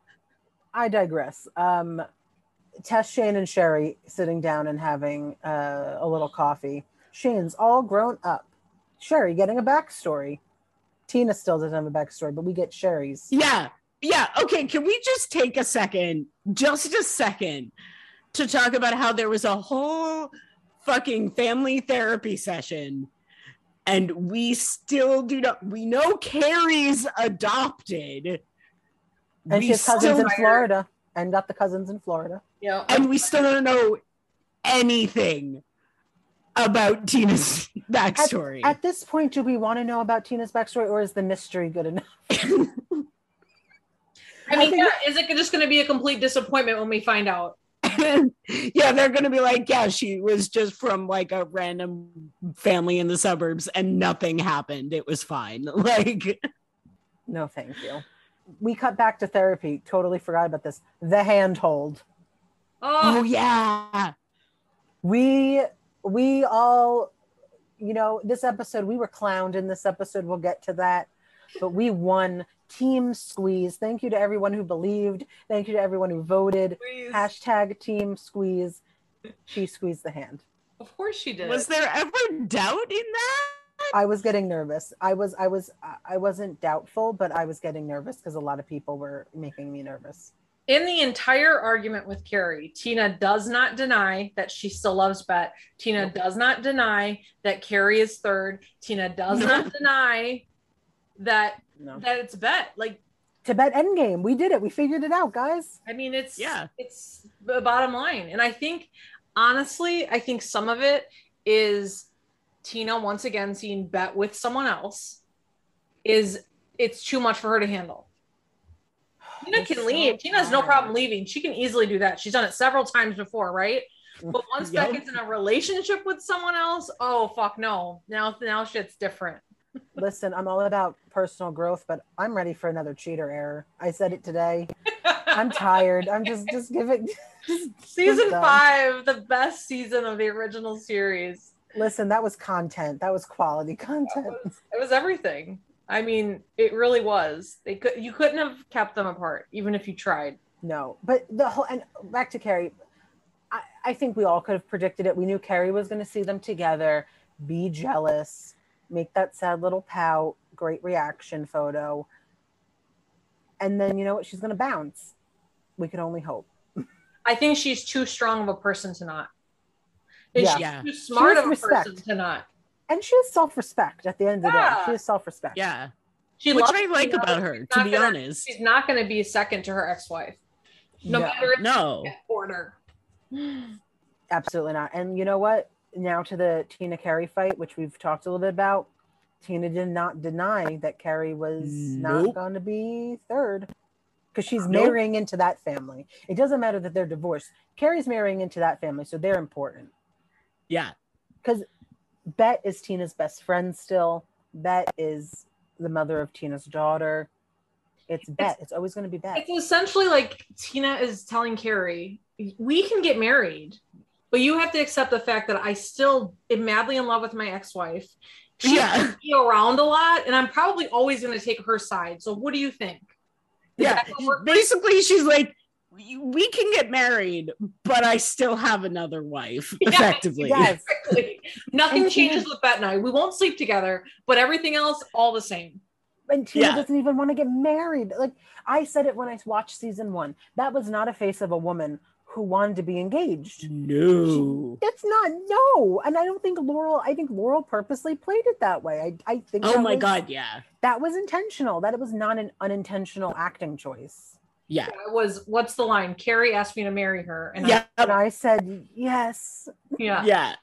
I digress. Um, Tess, Shane, and Sherry sitting down and having uh, a little coffee. Shane's all grown up. Sherry getting a backstory. Tina still doesn't have a backstory, but we get Sherry's. Yeah. Yeah. Okay. Can we just take a second, just a second, to talk about how there was a whole fucking family therapy session, and we still do not, we know Carrie's adopted. And she has cousins in Florida, and got the cousins in Florida. Yeah. And we still don't know anything about Tina's backstory. At, at this point, do we want to know about Tina's backstory, or is the mystery good enough? I mean, I yeah, is it just going to be a complete disappointment when we find out? Yeah, they're going to be like, yeah, she was just from, like, a random family in the suburbs, and nothing happened. It was fine. Like, no, thank you. We cut back to therapy. Totally forgot about this. The handhold. Oh, oh yeah. We... We all, you know, this episode, we were clowned in this episode. We'll get to that. But we won. Team Squeeze. Thank you to everyone who believed. Thank you to everyone who voted. Please. Hashtag Team Squeeze. She squeezed the hand. Of course she did. Was there ever doubt in that? I was getting nervous. I was, I was, I wasn't doubtful, but I was getting nervous because a lot of people were making me nervous. In the entire argument with Carrie, Tina does not deny that she still loves Bette. Tina does not deny that Carrie is third. Tina does no. not deny that no. that it's Bette. Like, Tibet Endgame. We did it. We figured it out, guys. I mean, it's yeah. it's the bottom line. And I think, honestly, I think some of it is Tina once again seeing Bette with someone else is it's too much for her to handle. Tina it's can so leave. Bad. Tina has no problem leaving. She can easily do that. She's done it several times before, right? But once yep. Bette gets in a relationship with someone else, oh, fuck no. Now, now shit's different. Listen, I'm all about personal growth, but I'm ready for another cheater error. I said it today. I'm tired. I'm just, just give it. Just, season just five, the best season of the original series. Listen, that was content. That was quality content. Was, it was everything. I mean, it really was. They could, you couldn't have kept them apart, even if you tried. No, but the whole, and back to Carrie, I, I think we all could have predicted it. We knew Carrie was going to see them together, be jealous, make that sad little pout, great reaction photo. And then, you know what? She's going to bounce. We can only hope. I think she's too strong of a person to not. And yeah. she's yeah. too smart she of a respect. person to not. And she has self-respect at the end of the yeah. day. She has self-respect. Yeah. She Which I like Tina, about her, to be gonna, honest. She's not going to be second to her ex-wife. No, no. matter if no. order. Absolutely not. And you know what? Now to the Tina Carrie fight, which we've talked a little bit about. Tina did not deny that Carrie was nope. not going to be third. Because she's nope. marrying into that family. It doesn't matter that they're divorced. Carrie's marrying into that family, so they're important. Yeah. Because Bette is Tina's best friend still. Bette is the mother of Tina's daughter. It's Bette. It's, it's always going to be Bette. It's essentially like Tina is telling Carrie, we can get married, but you have to accept the fact that I still am madly in love with my ex-wife. She's yeah. going to be around a lot, and I'm probably always going to take her side. So what do you think? Does yeah. Basically, she's like, we can get married, but I still have another wife, yeah, effectively. Yes. Nothing and changes Tina, with Bette and I. We won't sleep together, but everything else, all the same. And Tina yeah. doesn't even want to get married. Like, I said it when I watched season one. That was not a face of a woman who wanted to be engaged. No. She, that's not, no. And I don't think Laurel, I think Laurel purposely played it that way. I, I think Oh my was, God, yeah. That was intentional. That it was not an unintentional acting choice. Yeah. It was, what's the line? Carrie asked me to marry her. And, yeah. I, and I said, yes. Yeah. Yeah.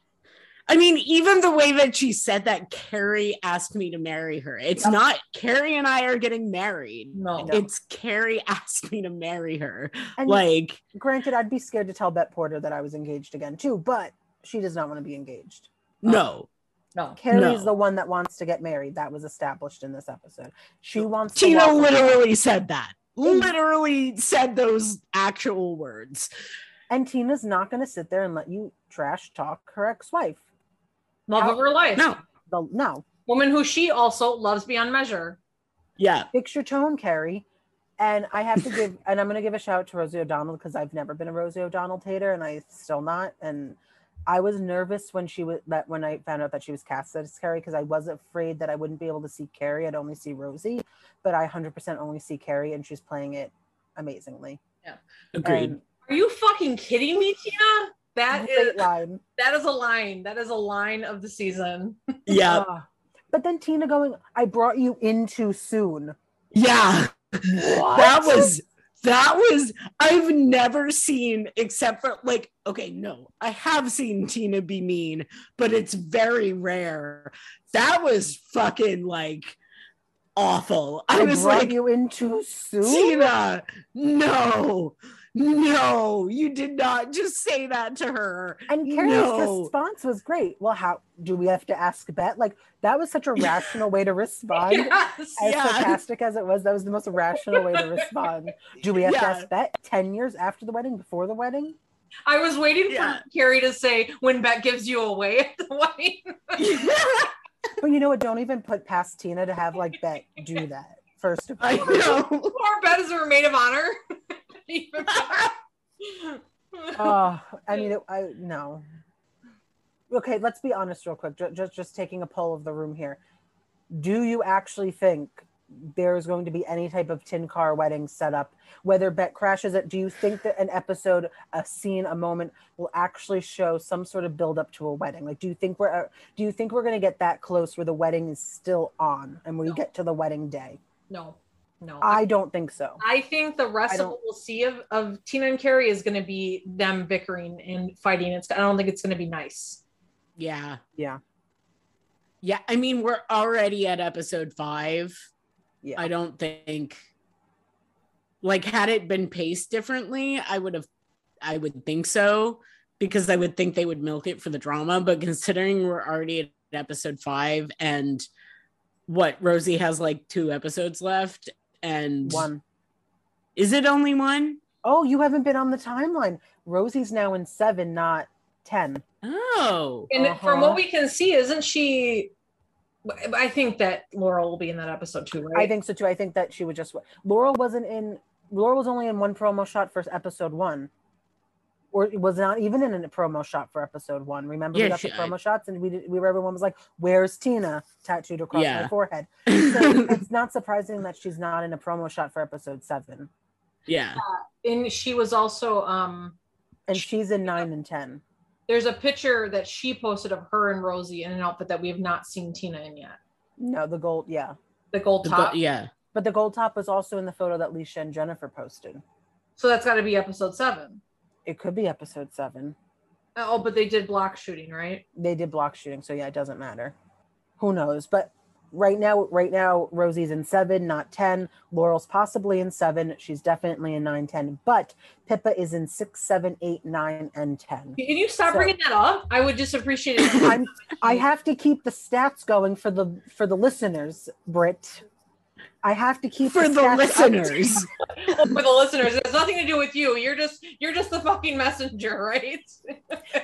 I mean, even the way that she said that, Carrie asked me to marry her. It's yep. not Carrie and I are getting married. No. It's Carrie asked me to marry her. And like, granted, I'd be scared to tell Bette Porter that I was engaged again too, but she does not want to be engaged. No. Oh. No, Carrie's no. the one that wants to get married. That was established in this episode. She wants Tina to literally her. said that. literally said those actual words. And Tina's not going to sit there and let you trash talk her ex-wife. Love of her life. No. The, no. Woman who she also loves beyond measure. Yeah. Fix your tone, Carrie. And I have to give, and I'm going to give a shout out to Rosie O'Donnell because I've never been a Rosie O'Donnell hater and I still not. And I was nervous when she was, that when I found out that she was cast as Carrie, because I was afraid that I wouldn't be able to see Carrie. I'd only see Rosie, but I one hundred percent only see Carrie, and she's playing it amazingly. Yeah, agreed. And are you fucking kidding me, Tina? That is line. That is a line. That is a line of the season. Yeah. Uh, but then Tina going, "I brought you in too soon." Yeah, what? that was. That was, I've never seen, except for like, okay, no, I have seen Tina be mean, but it's very rare. That was fucking like awful. I, I was like, you in too soon? Tina, no, no, you did not just say that to her. And Carrie's no. response was great. Well, how do we have to ask Bette? Like, that was such a rational way to respond. Yes, as yeah. sarcastic as it was, that was the most rational way to respond. Do we have yeah. to ask Bette ten years after the wedding, before the wedding? I was waiting yeah. for Carrie to say, when Bette gives you away at the wedding. But you know what? Don't even put past Tina to have like Bette do that, first of all. I know. Poor Bette is her maid of honor. Oh, I mean, it, I no. Okay, let's be honest real quick. Just, just taking a poll of the room here. Do you actually think there's going to be any type of tin car wedding set up? Whether Bette crashes it, do you think that an episode, a scene, a moment will actually show some sort of build up to a wedding? Like, do you think we're do you think we're going to get that close where the wedding is still on and we no. get to the wedding day? No, no. I don't think so. I think the rest of what we'll see of, of Tina and Carrie is going to be them bickering and fighting. It's I don't think it's going to be nice. Yeah. Yeah. Yeah. I mean, we're already at episode five. Yeah. I don't think, like, had it been paced differently, I would have, I would think so, because I would think they would milk it for the drama. But considering we're already at episode five and what, Rosie has like two episodes left and one. Is it only one? Oh, you haven't been on the timeline. Rosie's now in seven, not ten. Oh. And uh-huh. From what we can see, isn't she... I think that Laurel will be in that episode too, right? I think so too. I think that she would just... Laurel wasn't in... Laurel was only in one promo shot for episode one. Or was not even in a promo shot for episode one. Remember, yeah, we got she, the promo I... shots and we did, we were, everyone was like, where's Tina? Tattooed across yeah. my forehead. So it's not surprising that she's not in a promo shot for episode seven. Yeah. Uh, and she was also... Um, and she's in nine and ten. There's a picture that she posted of her and Rosie in an outfit that we have not seen Tina in yet. No, the gold, yeah. The gold top? The go- yeah. But the gold top was also in the photo that Leisha and Jennifer posted. So that's got to be episode seven. It could be episode seven. Oh, but they did block shooting, right? They did block shooting, so yeah, it doesn't matter. Who knows? But right now, right now, Rosie's in seven, not ten. Laurel's possibly in seven. She's definitely in nine, ten. But Pippa is in six, seven, eight, nine, and ten. Can you stop so, bringing that up? I would just appreciate it. I'm, I have to keep the stats going for the for the listeners, Britt. I have to keep for the, the listeners. For the listeners, it has nothing to do with you. You're just you're just the fucking messenger, right?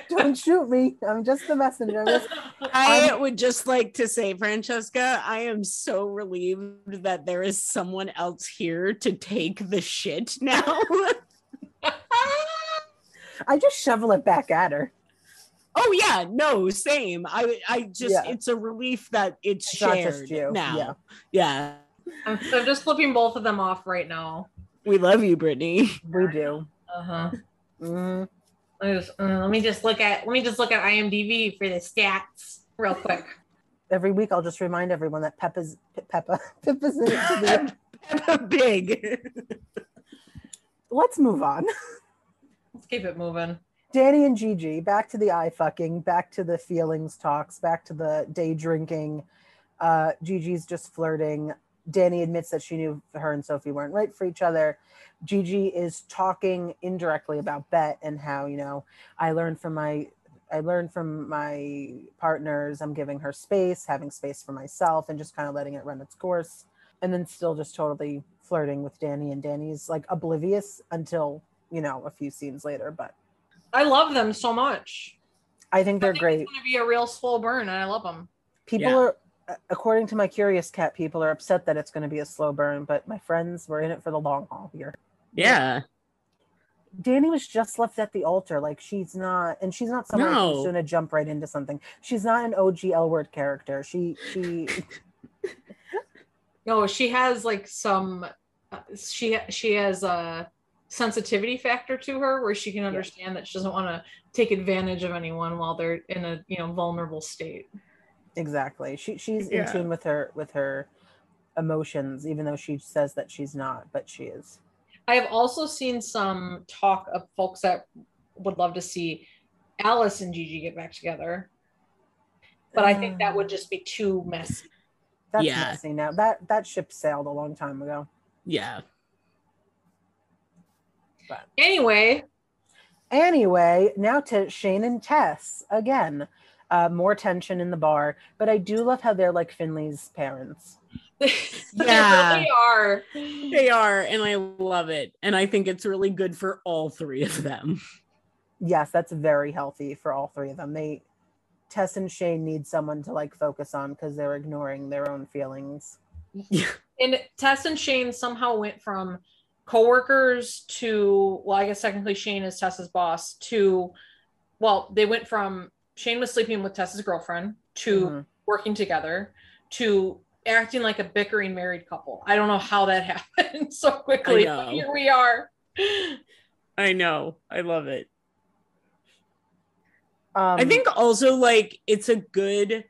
Don't shoot me. I'm just the messenger. I'm just, I I'm, would just like to say, Francesca, I am so relieved that there is someone else here to take the shit now. I just shovel it back at her. Oh yeah, no, same. I I just yeah. It's a relief that it's, it's shared now. Yeah. yeah. I'm, I'm just flipping both of them off right now. We love you, Brittany. We do. Uh huh. Mm. I just, uh, let me just look at let me just look at IMDb for the stats real quick. Every week, I'll just remind everyone that Peppa's Peppa Peppa's in it. Peppa Big. Let's move on. Let's keep it moving. Danny and Gigi, back to the eye fucking, back to the feelings talks, back to the day drinking. Uh, Gigi's just flirting. Danny admits that she knew her and Sophie weren't right for each other. Gigi is talking indirectly about Bette and how, you know, I learned from my I learned from my partners. I'm giving her space, having space for myself, and just kind of letting it run its course. And then still just totally flirting with Danny. And Danny's like oblivious until, you know, a few scenes later. But I love them so much. I think they're I think great. It's going to be a real slow burn, and I love them. People yeah. are. According to my curious cat, people are upset that it's going to be a slow burn, but my friends were in it for the long haul here. Yeah. Danny was just left at the altar. Like, she's not, and she's not someone no. who's going to jump right into something. She's not an O G L word character. She, she. No, she has like some, she, she has a sensitivity factor to her where she can understand yeah. that she doesn't want to take advantage of anyone while they're in a, you know, vulnerable state. Exactly. She she's in yeah. tune with her with her emotions, even though she says that she's not, but she is. I have also seen some talk of folks that would love to see Alice and Gigi get back together, but I think that would just be too messy. That's yeah. messy now. That that ship sailed a long time ago. Yeah. But. Anyway, anyway, now to Shane and Tess again. Uh, more tension in the bar, but I do love how they're like Finley's parents. Yeah, they really are. They are, and I love it. And I think it's really good for all three of them. Yes, that's very healthy for all three of them. They, Tess and Shane need someone to like focus on because they're ignoring their own feelings. And Tess and Shane somehow went from coworkers to, well, I guess technically Shane is Tess's boss to, well, they went from Shane was sleeping with Tess's girlfriend to mm-hmm. working together to acting like a bickering married couple. I don't know how that happened so quickly. But here we are. I know. I love it. Um, I think also like it's a good,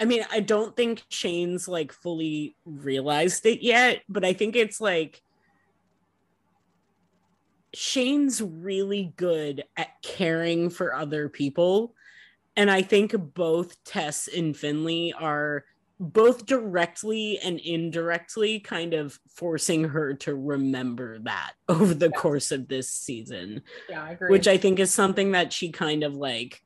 I mean, I don't think Shane's like fully realized it yet, but I think it's like Shane's really good at caring for other people. And I think both Tess and Finley are both directly and indirectly kind of forcing her to remember that over the yes. course of this season. Yeah, I agree. Which I think is something that she kind of like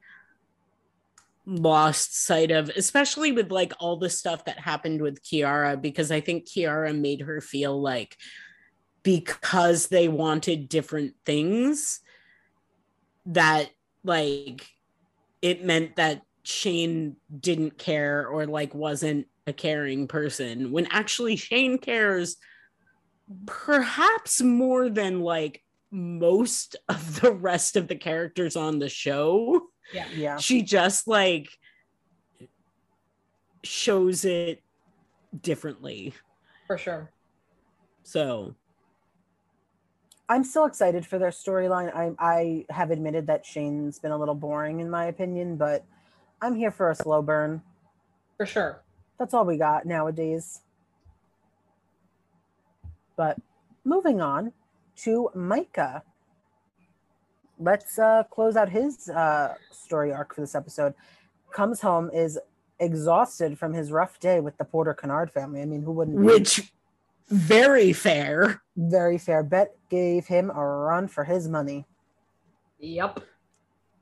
lost sight of, especially with like all the stuff that happened with Kiara, because I think Kiara made her feel like because they wanted different things that like it meant that Shane didn't care or like wasn't a caring person, when actually Shane cares perhaps more than like most of the rest of the characters on the show. Yeah, yeah. She just like shows it differently. For sure. So I'm still excited for their storyline. I I have admitted that Shane's been a little boring in my opinion, but I'm here for a slow burn. For sure. That's all we got nowadays. But moving on to Micah. Let's uh, close out his uh, story arc for this episode. Comes home, is exhausted from his rough day with the Porter Kennard family. I mean, who wouldn't be? Which, very fair. Very fair. Bet gave him a run for his money. Yep.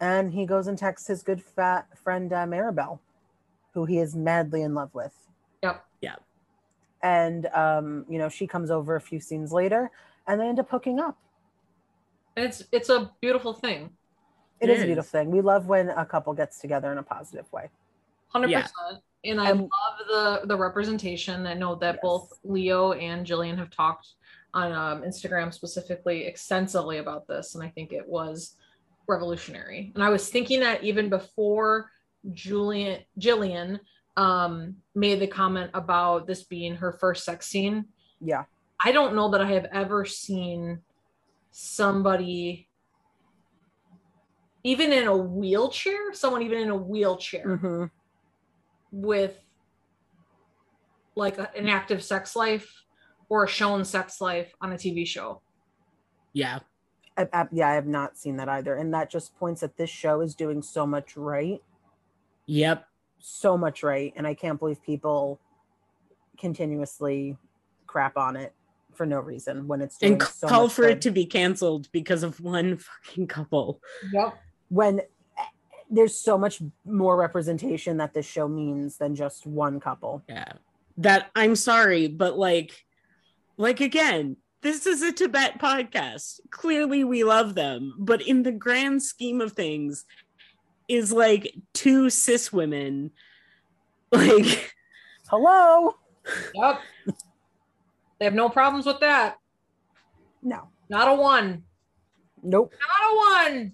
And he goes and texts his good fat friend, uh, Maribel, who he is madly in love with. Yep. Yep. And, um, you know, she comes over a few scenes later and they end up hooking up. It's it's a beautiful thing. It, it is, is a beautiful thing. We love when a couple gets together in a positive way. one hundred percent. Yeah. And I and, love the, the representation. I know that yes. both Leo and Jillian have talked on um, Instagram specifically extensively about this. And I think it was revolutionary. And I was thinking that even before Julian Jillian um made the comment about this being her first sex scene. Yeah. I don't know that I have ever seen somebody even in a wheelchair, someone even in a wheelchair mm-hmm. with like a, an active sex life or a shown sex life on a T V show. Yeah. I, I, yeah, I have not seen that either. And that just points that this show is doing so much right. Yep. So much right. And I can't believe people continuously crap on it for no reason when it's doing and so call much for good. It to be canceled because of one fucking couple. Yep. When there's so much more representation that this show means than just one couple. Yeah. That I'm sorry, but like, like again, this is a Tibet podcast. Clearly we love them, but in the grand scheme of things is like two cis women. Like, hello. Yep. They have no problems with that. No. Not a one. Nope. Not a one.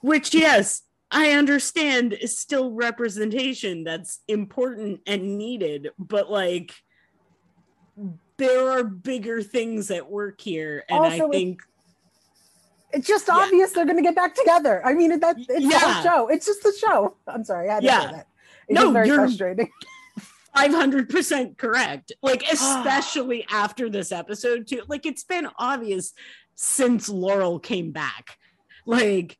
Which, yes, I understand is still representation that's important and needed, but like, there are bigger things at work here, and also, I think it's just yeah. obvious they're going to get back together. I mean, that it's yeah. the show. It's just the show. I'm sorry, I had to yeah. say that. It's no, very you're frustrating. five hundred percent correct. Like, especially after this episode, too. Like, it's been obvious since Laurel came back. Like,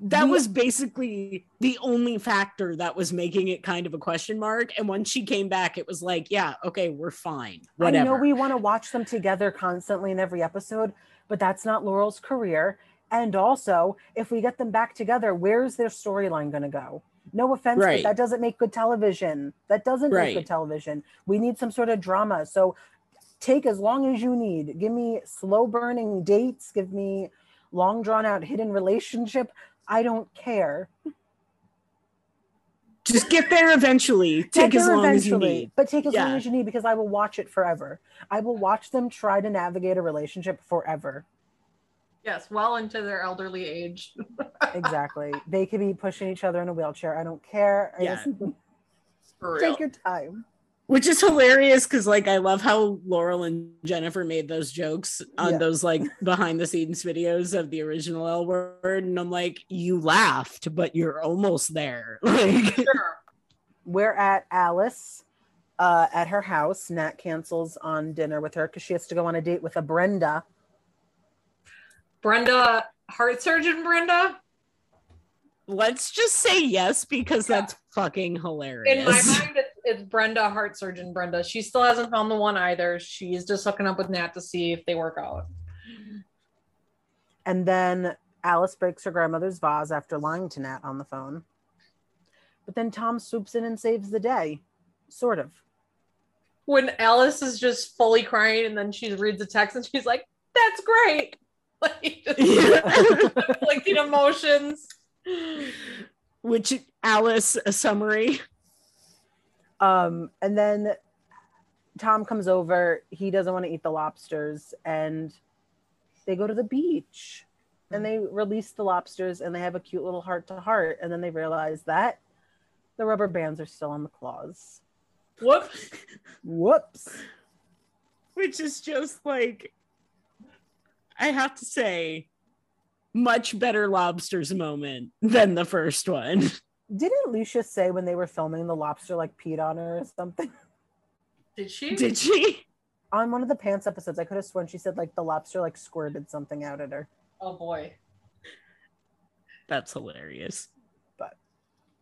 that was basically the only factor that was making it kind of a question mark. And when she came back, it was like, yeah, okay, we're fine. Whatever. I know we want to watch them together constantly in every episode, but that's not Laurel's career. And also, if we get them back together, where's their storyline going to go? No offense, right. but that doesn't make good television. That doesn't right. make good television. We need some sort of drama. So take as long as you need. Give me slow burning dates. Give me long drawn out hidden relationship. I don't care. Just get there eventually. Take as long as you need. But take as yeah. long as you need, because I will watch it forever. I will watch them try to navigate a relationship forever. Yes, well into their elderly age. Exactly. They could be pushing each other in a wheelchair. I don't care. I yeah. just, For real. Take your time. Which is hilarious because, like, I love how Laurel and Jennifer made those jokes on yeah. those, like, behind-the-scenes videos of the original L Word, and I'm like, you laughed, but you're almost there. Like, sure. We're at Alice uh, at her house. Nat cancels on dinner with her because she has to go on a date with a Brenda. Brenda, heart surgeon Brenda? let's just say yes, because yeah. that's fucking hilarious. In my mind, it's, it's Brenda, heart surgeon Brenda. She still hasn't found the one either. She's just hooking up with Nat to see if they work out. And then Alice breaks her grandmother's vase after lying to Nat on the phone. But then Tom swoops in and saves the day. Sort of. When Alice is just fully crying and then she reads a text and she's like, that's great. Like, just, yeah. like the emotions. Which Alice, a summary. Um, and then Tom comes over. He doesn't want to eat the lobsters. And they go to the beach. And they release the lobsters and they have a cute little heart to heart. And then they realize that the rubber bands are still on the claws. Whoop. Whoops. Which is just like, I have to say, much better lobsters moment than the first one. Didn't Leisha say when they were filming the lobster like peed on her or something? Did she? Did she? On one of the Pants episodes, I could have sworn she said like the lobster like squirted something out at her. Oh boy. That's hilarious. But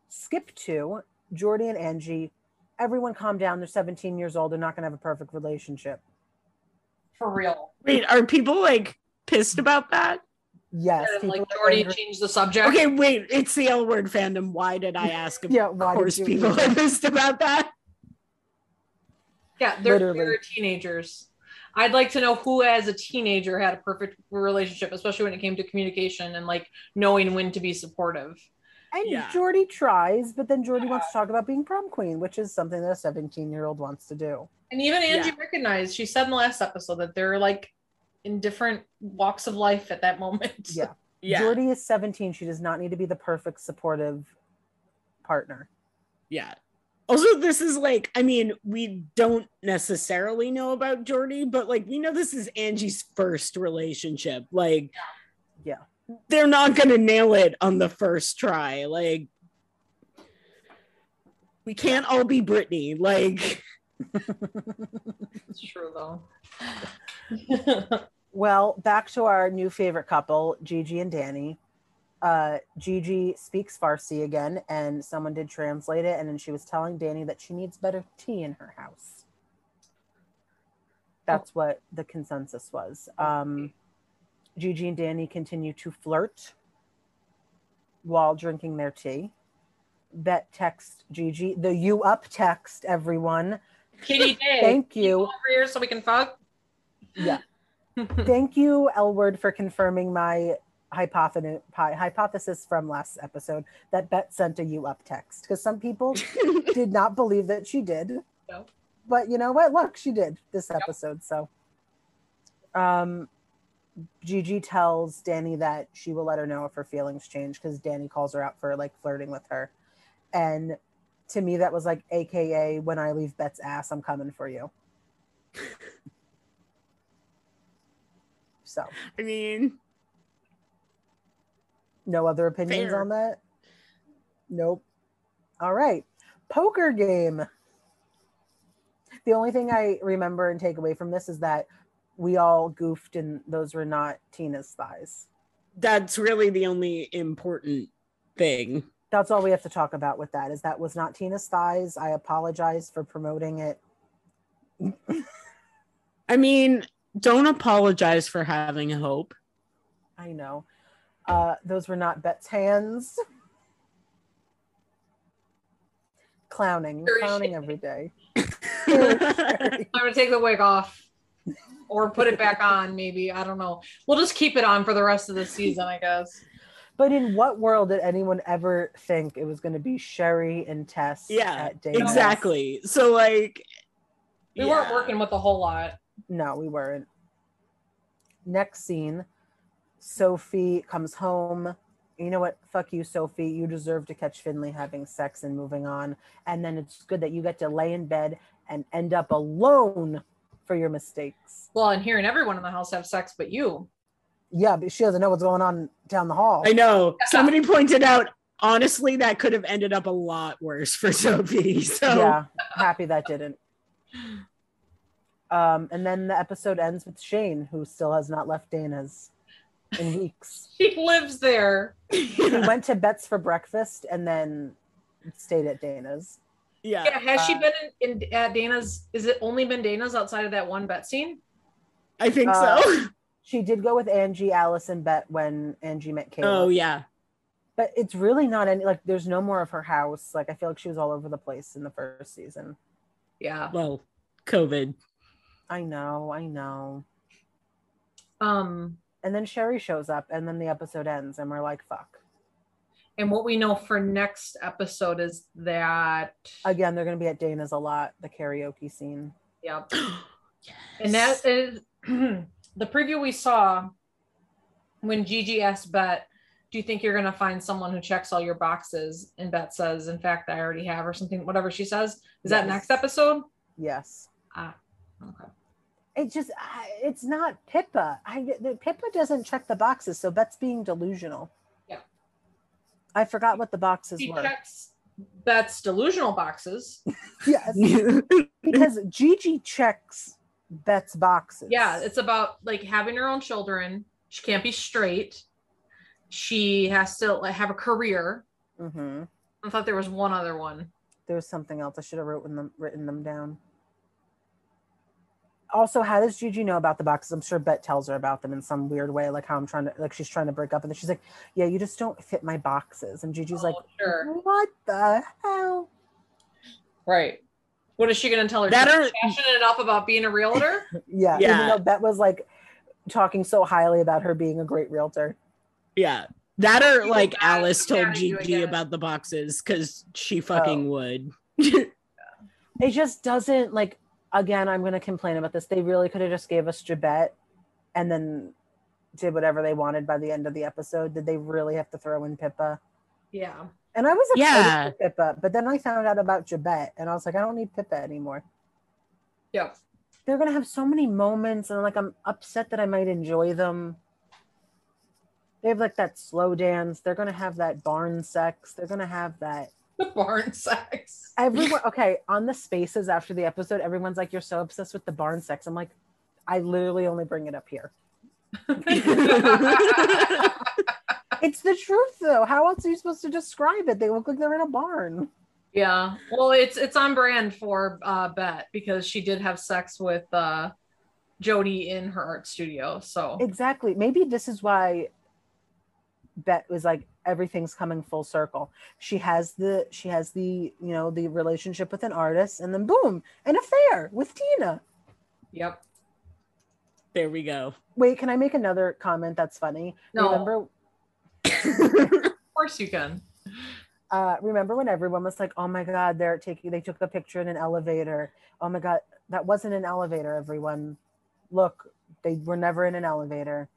skip to Jordi and Angie. Everyone calm down. They're seventeen years old. They're not going to have a perfect relationship. For real. Wait, are people like pissed about that? Yes. Yeah, like Jordi changed the subject. Okay, wait. It's the L Word fandom. Why did I ask? Of yeah, why course did people are pissed about that? Yeah, they're, they're teenagers. I'd like to know who as a teenager had a perfect relationship, especially when it came to communication and like knowing when to be supportive. And yeah. Jordi tries, but then Jordi yeah. wants to talk about being prom queen, which is something that a seventeen-year-old wants to do. And even Angie yeah. recognized, she said in the last episode that they're like in different walks of life at that moment. Yeah. yeah. Jordi is seventeen. She does not need to be the perfect supportive partner. Yeah. Also, this is like, I mean, we don't necessarily know about Jordi, but like, we know this is Angie's first relationship. Like, yeah. yeah. They're not going to nail it on the first try. Like, we can't all be Britney. Like, it's true though. Well, back to our new favorite couple, Gigi and Danny. Uh, Gigi speaks Farsi again, and someone did translate it, and then she was telling Danny that she needs better tea in her house. That's oh. what the consensus was. Um, Gigi and Danny continue to flirt while drinking their tea. Bette texts Gigi, the you up text, everyone. Kitty Day. Thank you. Over here so we can fuck. Yeah. Thank you, L Word, for confirming my hypothenu- pi- hypothesis from last episode that Bette sent a you up text. Because some people did not believe that she did. No. But you know what? Look, she did this episode. Yep. So. Um. Gigi tells Danny that she will let her know if her feelings change because Danny calls her out for like flirting with her. And to me, that was like, A K A when I leave Bette's ass, I'm coming for you. So. I mean. No other opinions fair. On that? Nope. All right. Poker game. The only thing I remember and take away from this is that we all goofed and those were not Tina's thighs. That's really the only important thing. That's all we have to talk about with that, is that was not Tina's thighs. I apologize for promoting it. I mean, don't apologize for having hope. I know. Uh, those were not Bette's hands. Clowning, Very clowning shitty. Every day. I'm gonna take the wig off. Or put it back on, maybe. I don't know. We'll just keep it on for the rest of the season, I guess. But in what world did anyone ever think it was going to be Sherry and Tess? Yeah, at Dana's? Exactly. So, like, we yeah. weren't working with a whole lot. No, we weren't. Next scene, Sophie comes home. You know what? Fuck you, Sophie. You deserve to catch Finley having sex and moving on. And then it's good that you get to lay in bed and end up alone for your mistakes. Well, and hearing everyone in the house have sex but you. Yeah, but she doesn't know what's going on down the hall. I know. Somebody pointed out, honestly, that could have ended up a lot worse for Sophie. So yeah, happy that didn't. Um, and then the episode ends with Shane, who still has not left Dana's. in weeks. She lives there. She went to Bette's for breakfast and then stayed at Dana's. Yeah. Yeah. Has uh, she been in, in at Dana's? Is it only been Dana's outside of that one Bette scene? I think uh, so. She did go with Angie, Alice, and Bette when Angie met Kayla. Oh yeah. But it's really not any, like, there's no more of her house. Like, I feel like she was all over the place in the first season. Yeah. Well, COVID. I know, I know. Um, and then Sherry shows up, and then the episode ends, and we're like, fuck. And what we know for next episode is that... Again, they're going to be at Dana's a lot, the karaoke scene. Yep. Yes. And that is... the preview we saw when Gigi asked Bette, do you think you're going to find someone who checks all your boxes? And Bette says, in fact, I already have, or something, whatever she says. Is yes. that next episode? Yes. Ah, okay. It's just, it's not Pippa. I, Pippa doesn't check the boxes, so Bette's being delusional. Yeah. I forgot what the boxes she were. She checks Bette's delusional boxes. Yes. Because Gigi checks Bette's boxes. Yeah, it's about, like, having her own children. She can't be straight. She has to, like, have a career. Mm-hmm. I thought there was one other one. There was something else. I should have written them written them down. Also, how does Gigi know about the boxes? I'm sure Bette tells her about them in some weird way, like how I'm trying to, like, she's trying to break up, and then she's like, "Yeah, you just don't fit my boxes." And Gigi's oh, like, sure. "What the hell?" Right. What is she going to tell her? That she's are... passionate enough about being a realtor. yeah. yeah. Even though Bette was, like, talking so highly about her being a great realtor. Yeah, that or like Alice told Gigi about the boxes because she fucking oh. would. It just doesn't, like, again, I'm going to complain about this. They really could have just gave us Jabette and then did whatever they wanted by the end of the episode. Did they really have to throw in Pippa? Yeah. And I was excited yeah. for Pippa, but then I found out about Jabette and I was like, I don't need Pippa anymore. Yeah. They're going to have so many moments and, like, I'm upset that I might enjoy them. They have, like, that slow dance. They're going to have that barn sex. They're going to have that. The barn sex. Everyone, okay, on the spaces after the episode, everyone's like, you're so obsessed with the barn sex. I'm like, I literally only bring it up here. It's the truth, though. How else are you supposed to describe it? They look like they're in a barn. Yeah. Well, it's it's on brand for uh, Bette because she did have sex with uh, Jordi in her art studio. So exactly. Maybe this is why... Bette was like, everything's coming full circle. She has the she has the you know the relationship with an artist, and then boom, an affair with Tina. Yep. There we go. Wait, can I make another comment that's funny? No. Remember of course you can. Uh, remember when everyone was like, oh my god, they're taking they took a picture in an elevator. Oh my god, that wasn't an elevator, everyone. Look, they were never in an elevator.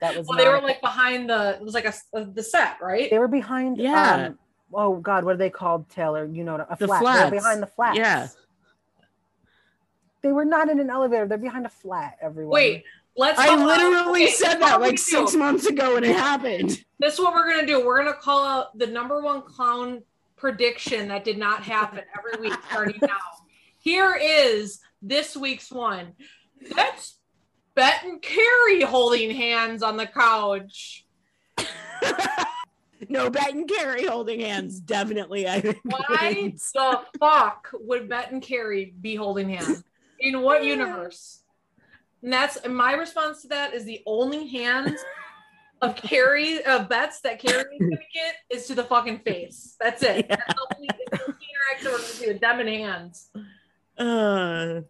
That was well, they were like behind the, it was like a, the set, right? They were behind, yeah. Um, oh God, what are they called, Taylor? You know, a the flat. Flats. They were behind the flat. Yeah. They were not in an elevator. They're behind a flat, everyone. Wait, let's. I literally okay, said that like six do. months ago and it happened. This is what we're going to do. We're going to call out the number one clown prediction that did not happen every week starting now. Here is this week's one. That's Bette and Carrie holding hands on the couch. No, Bette and Carrie holding hands, definitely. I think. Why the fuck would Bette and Carrie be holding hands? In what yeah. universe? And that's and my response to that is the only hands of Carrie, of Bette's that Carrie's gonna get is to the fucking face. That's it. Yeah. That's the only interaction with them and hands. Uh.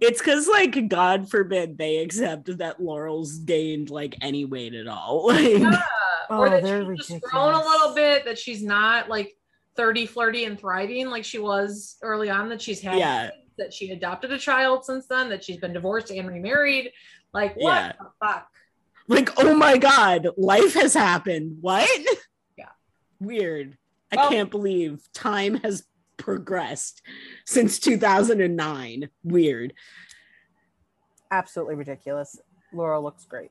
It's because, like, God forbid they accept that Laurel's gained, like, any weight at all. Like, yeah. oh, or that she's ridiculous. Just grown a little bit, that she's not, like, thirty, flirty, and thriving like she was early on, that she's had, yeah. kids, that she adopted a child since then, that she's been divorced and remarried. Like, what yeah. the fuck? Like, oh my God, life has happened. What? Yeah. Weird. I well, can't believe time has progressed since two thousand nine. Weird. Absolutely ridiculous. Laurel looks great.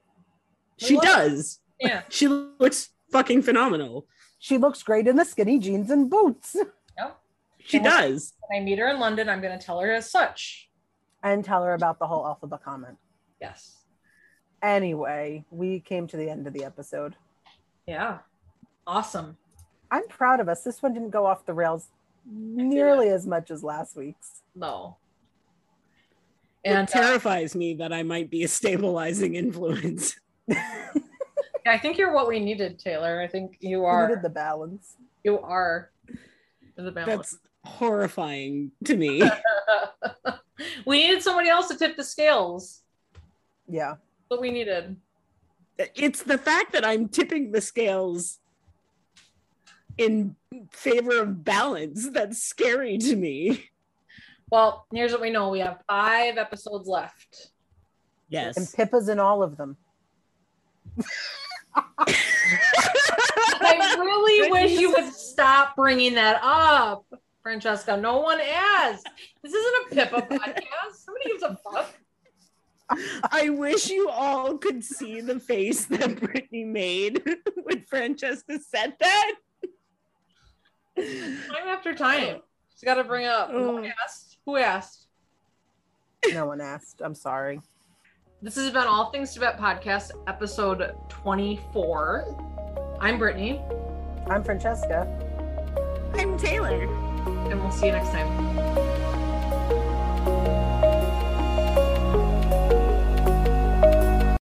She looks, does. Yeah. She looks fucking phenomenal. She looks great in the skinny jeans and boots. Yep. She and does. When I meet her in London, I'm going to tell her as such. And tell her about the whole alphabet comment. Yes. Anyway, we came to the end of the episode. Yeah. Awesome. I'm proud of us. This one didn't go off the rails nearly as much as last week's. No. And it terrifies me that I might be a stabilizing influence. I think you're what we needed, Taylor. I think you are. We needed the balance. You are the balance. That's horrifying to me. We needed somebody else to tip the scales. Yeah. What we needed. It's the fact that I'm tipping the scales in favor of balance that's scary to me. Well, here's what we know. We have five episodes left. Yes. And Pippa's in all of them. I really wish you would stop bringing that up, Francesca. No one asked. This isn't a Pippa podcast. Somebody gives a fuck. I wish you all could see the face that Brittany made when Francesca said that. Time after time. She's got to bring up. Oh. No one asked. Who asked? No one asked. I'm sorry. This has been All Things Tibet Podcast, episode twenty-four. I'm Brittany. I'm Francesca. I'm Taylor. And we'll see you next time.